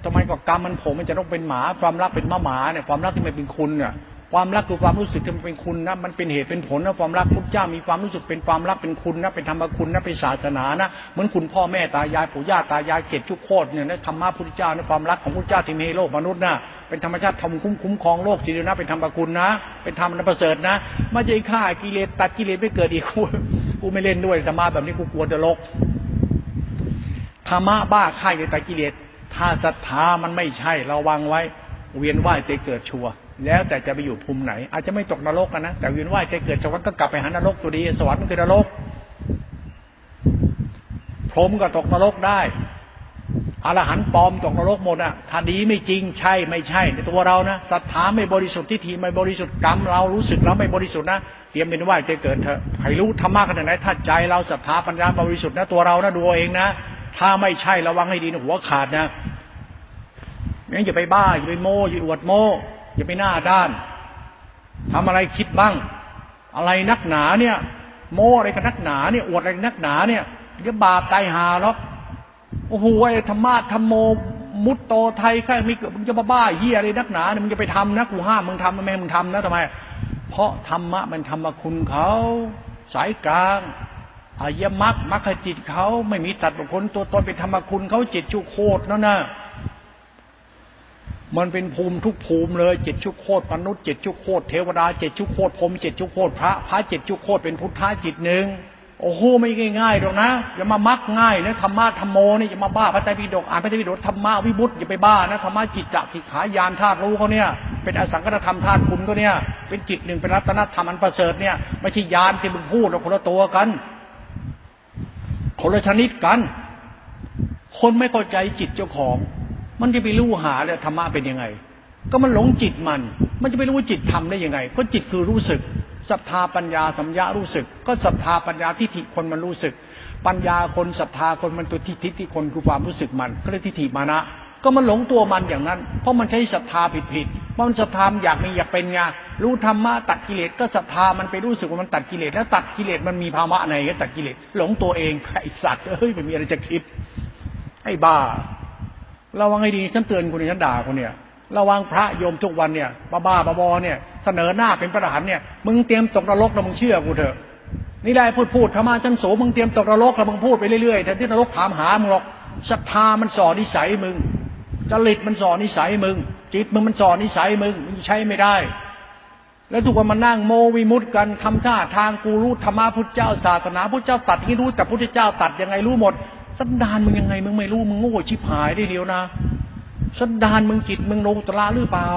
ทำไมก็กรรมมันผมมันจะต้องเป็นหมาความรักเป็นหมาเนี่ยความรักที่มันเป็นคุณเนี่ยความรักคือความรู้สึกที่มันเป็นคุณนะมันเป็นเหตุเป็นผลนะความรักพุทธเจ้ามีความรู้สึกเป็นความรักเป็นคุณนะเป็นธรรมคุณนะเป็นศาสนานะเหมือนคุณพ่อแม่ตายายปู่ย่าตายายเกศทุกโคตรเนี่ยนะธรรมะพุทธเจ้านะความรักของพุทธเจ้าที่มีโลกมนุษย์นะเป็นธรรมชาติทำคุ้มครองโลกทีเดียวนะเป็นธรรมคุณนะเป็นธรรมอันประเสริฐนะไม่ใช่ฆ่ากิเลสตัดกิเลสไม่เกิดอีกกูไม่เล่นด้วยธรรมะแบบนี้กูกลัวจะลกธรรมะบ้าฆ่ากิเลสตัดกิเลสถ้าศรัทธามันไม่ใช่ระวังไว้เวียนว่ายแต่เกิดชัวแล้วแต่จะไปอยู่ภูมิไหนอาจจะไม่ตกนรกกันนะแต่เวียนว่ายแต่เกิดสวรรค์ก็กลับไปหานรกตัวดีสวรรค์มันคือนรกพรหมก็ตกนรกได้อรหันต์ปลอมตกนรกหมดอ่ะถ้าดีไม่จริงใช่ไม่ใช่ในตัวเรานะศรัทธาไม่บริสุทธิ์ทิฏฐิไม่บริสุทธิ์กรรมเรารู้สึกเราไม่บริสุทธิ์นะเตรียมเป็นว่ายแต่เกิดเถอะให้รู้ธรรมะขนาดไหนถ้าใจเราศรัทธาปัญญาบริสุทธิ์นะตัวเรานะดูเองนะถ้าไม่ใช่ระวังให้ดีนะหัวขาดนะงั้นอย่าไปบ้าอย่าไปโม้อย่าอวดโม้อย่าไปหน้าด้านทำอะไรคิดบ้างอะไรนักหนาเนี่ยโม้อะไรกับนักหนาเนี่ยอวดอะไรนักหนาเนี่ยเดี๋ยวบาปตายหาหรอกโอ้โหไอ้ธรรมะธรรมโมมุตโตไทยข้ามีเกือบมึงจะบ้าเหี้ยอะไรนักหนาเนี่ยมึงจะไปทำนะกูห้ามมึงทำแม่มึงทำนะทำไมเพราะธรรมะมันธรรมคุณเขาสายกลางอายะมักมักขจิตเขาไม่มีตัดบุคคลตัวตนเป็นธรรมคุณเขาจิตชุกโคตรนั่นนะมันเป็นภูมิทุกภูมิเลยจิตชุกโคตรมนุษย์จิตชุกโคตรเทวดาจิตชุกโคตรพรหมจิตชุกโคตรพระจิตชุกโคตรเป็นพุทธะจิตหนึ่งโอ้โหไม่ง่ายๆหรอกนะอย่ามามักง่ายนะธรรมะธรรมโมนี่อย่ามาบ้าพระไตรปิฎกอ่านพระไตรปิฎกธรรมะวิมุตติอย่าไปบ้านะธรรมะจิตจักขิขายานธาตุรู้เขาเนี่ยเป็นอสังขตธรรมธาตุคุณเขาเนี่ยเป็นจิตหนึ่งเป็นรัตนธรรมอันประเสริฐเนี่ยไม่ใช่ยานที่มึงพูดเราคนละตัวกันคนละชนิดกันคนไม่เข้าใจจิตเจ้าของมันจะไปรู้หาแล้วธรรมะเป็นยังไงก็มันหลงจิตมันจะไปรู้จิตทำได้ยังไงเพราะจิตคือรู้สึกศรัทธาปัญญาสัมยะรู้สึกก็ศรัทธาปัญญาทิฏฐิคนมันรู้สึกปัญญาคนศรัทธาคนมันตัวทิฏฐิคนคือความรู้สึกมันก็เลยทิฏฐิมานะก็มันหลงตัวมันอย่างนั้นเพราะมันใช้ศรัทธาผิดๆมันศรัทธาอยากมีอยากเป็นไงรู้ธรรมะตัดกิเลสก็ศรัทธามันไปรู้สึกว่ามันตัดกิเลสแล้วตัดกิเลสมันมีภาวะไหนก็ตัดกิเลสหลงตัวเองไอ้สัตว์เฮ้ยมันมีอะไรจะคิดไอ้บ้าระวังให้ดีฉันเตือนคุณฉันด่าคุณเนี่ยระวังพระโยมทุกวันเนี่ยบ้าๆบอๆเนี่ยเสนอหน้าเป็นพระอรหันต์เนี่ยมึงเตรียมตกนรกแล้วมึงเชื่อกูเถอะนี่ได้พูดธรรมะฉันโสมึงเตรียมตกนรกแล้วมึงพูดไปเรื่อยๆแต่ที่นรกถามหามึงหรอกศรัทธามันสอนนิสัยมึงจริตมันสอนนิสัยมึงจิตมึงมันสอนนิสัยมึงมึงใช้ไม่ได้แล้วทุกคนมานั่งโมวิมุตติกันทำท่าทางกูรู้ธรรมะพุทธเจ้าศาสนาพุทธเจ้าตัดยังไงรู้แต่พุทธเจ้าตัดยังไงรู้หมดสันดานมึงยังไงมึงไม่รู้มึงโง่ชิบหายได้เดียวนะสันดานมึงจิตมึงลงตระหรือเปล่า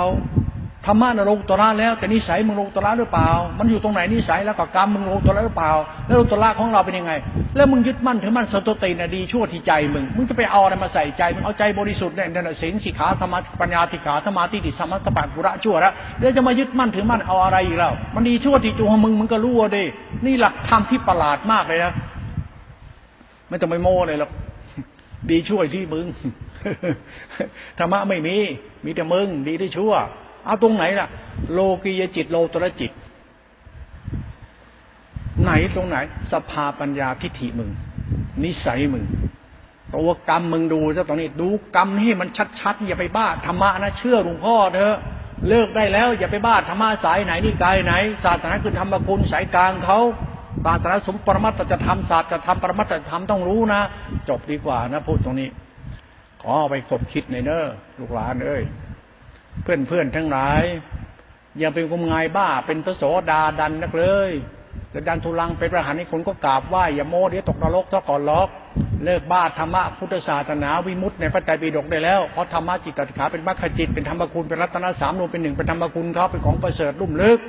ธรรมะน่ะลงตระแล้วแต่นิสัยมึงลงตระหรือเปล่ามันอยู่ตรงไหนนิสัยแล้วก็กรรมมึงลงตระหรือเปล่าแล้วลงตระของเราเป็นยังไงแล้วมึงยึดมั่นถือมั่นสันติน่ะดีชั่วที่ใจมึงจะไปเอาอะไรมาใส่ใจมึงเอาใจบริสุทธิ์เนี่ยนั่นน่ะศีลสิกขาธรรมะปัญญาสิกขาสมาธิติสัมมัตตปะกุระชั่วละแล้วจะมายึดมั่นถือมั่นเอาอะไรอีกแล้วมันดีชั่วที่ตัวมึงก็รู้ดินี่หลักธรรมที่ประหลาดมากเลยนะไม่ต้องไปโม้เลยหรอกดีช่วยที่มึงธรรมะไม่มีแต่มึงดีได้ชั่วเอาตรงไหนล่ะโลกียจิตโลตระจิตไหนตรงไหนสภาปัญญาทิฏฐิมึงนิสัยมึงตัวกรรมมึงดูซะตอนนี้ดูกรรมให้มันชัดๆอย่าไปบ้าธรรมะนะเชื่อหลวงพ่อเถอะเลิกได้แล้วอย่าไปบ้าธรรมะสายไหนนี่กายไหนศาสนาคือธรรมคุณสายกลางเขาศาสนาสมปรมัตถธรรมศาสตร์จะทำปรมัตถธรรมต้องรู้นะจบดีกว่านะพูดตรงนี้ขอไปคบคิดในเนอลูกหลานเอ้ยเพื่อนทั้งหลายอย่าเป็นงมงายบ้าเป็นพระโสดาดันนักเลยจะดันทุลังเป็นพระอรหันต์ให้คนก็กราบไหว้อย่าโม้เดี๋ยวตกนรกซะก่อนหรอกเลิกบ้าธรรมะพุทธศาสนาวิมุตติในพระไตรปิฎกได้แล้วเพราะธรรมะจิตตถะเป็นมรรคจิตเป็นธรรมคุณเป็นรัตนะสามรวมเป็นหนึ่งเป็นธรรมคุณเขาเป็นของประเสริฐลุ่มลึก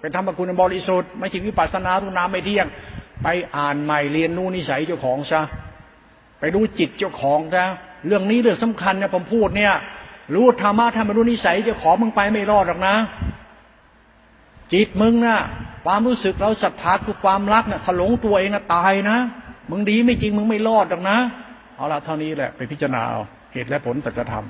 เป็นธรรมคุณบริสุทธิ์ไม่ใช่วิปัสสนาทุนาไม่เที่ยงไปอ่านใหม่เรียนรู้นิสัยเจ้าของซะไปรู้จิตเจ้าของซะเรื่องนี้เรื่องสำคัญนะผมพูดเนี่ยรู้ธรรมะถ้าไม่รู้นิสัยเจ้าของมึงไปไม่รอดหรอกนะจิตมึงน่ะความรู้สึกเราศรัทธาคือความรักน่ะถลงตัวเองน่ะตายนะมึงดีไม่จริงมึงไม่รอดหรอกนะเอาละเท่านี้แหละไปพิจารณาเหตุและผลสัจธรรม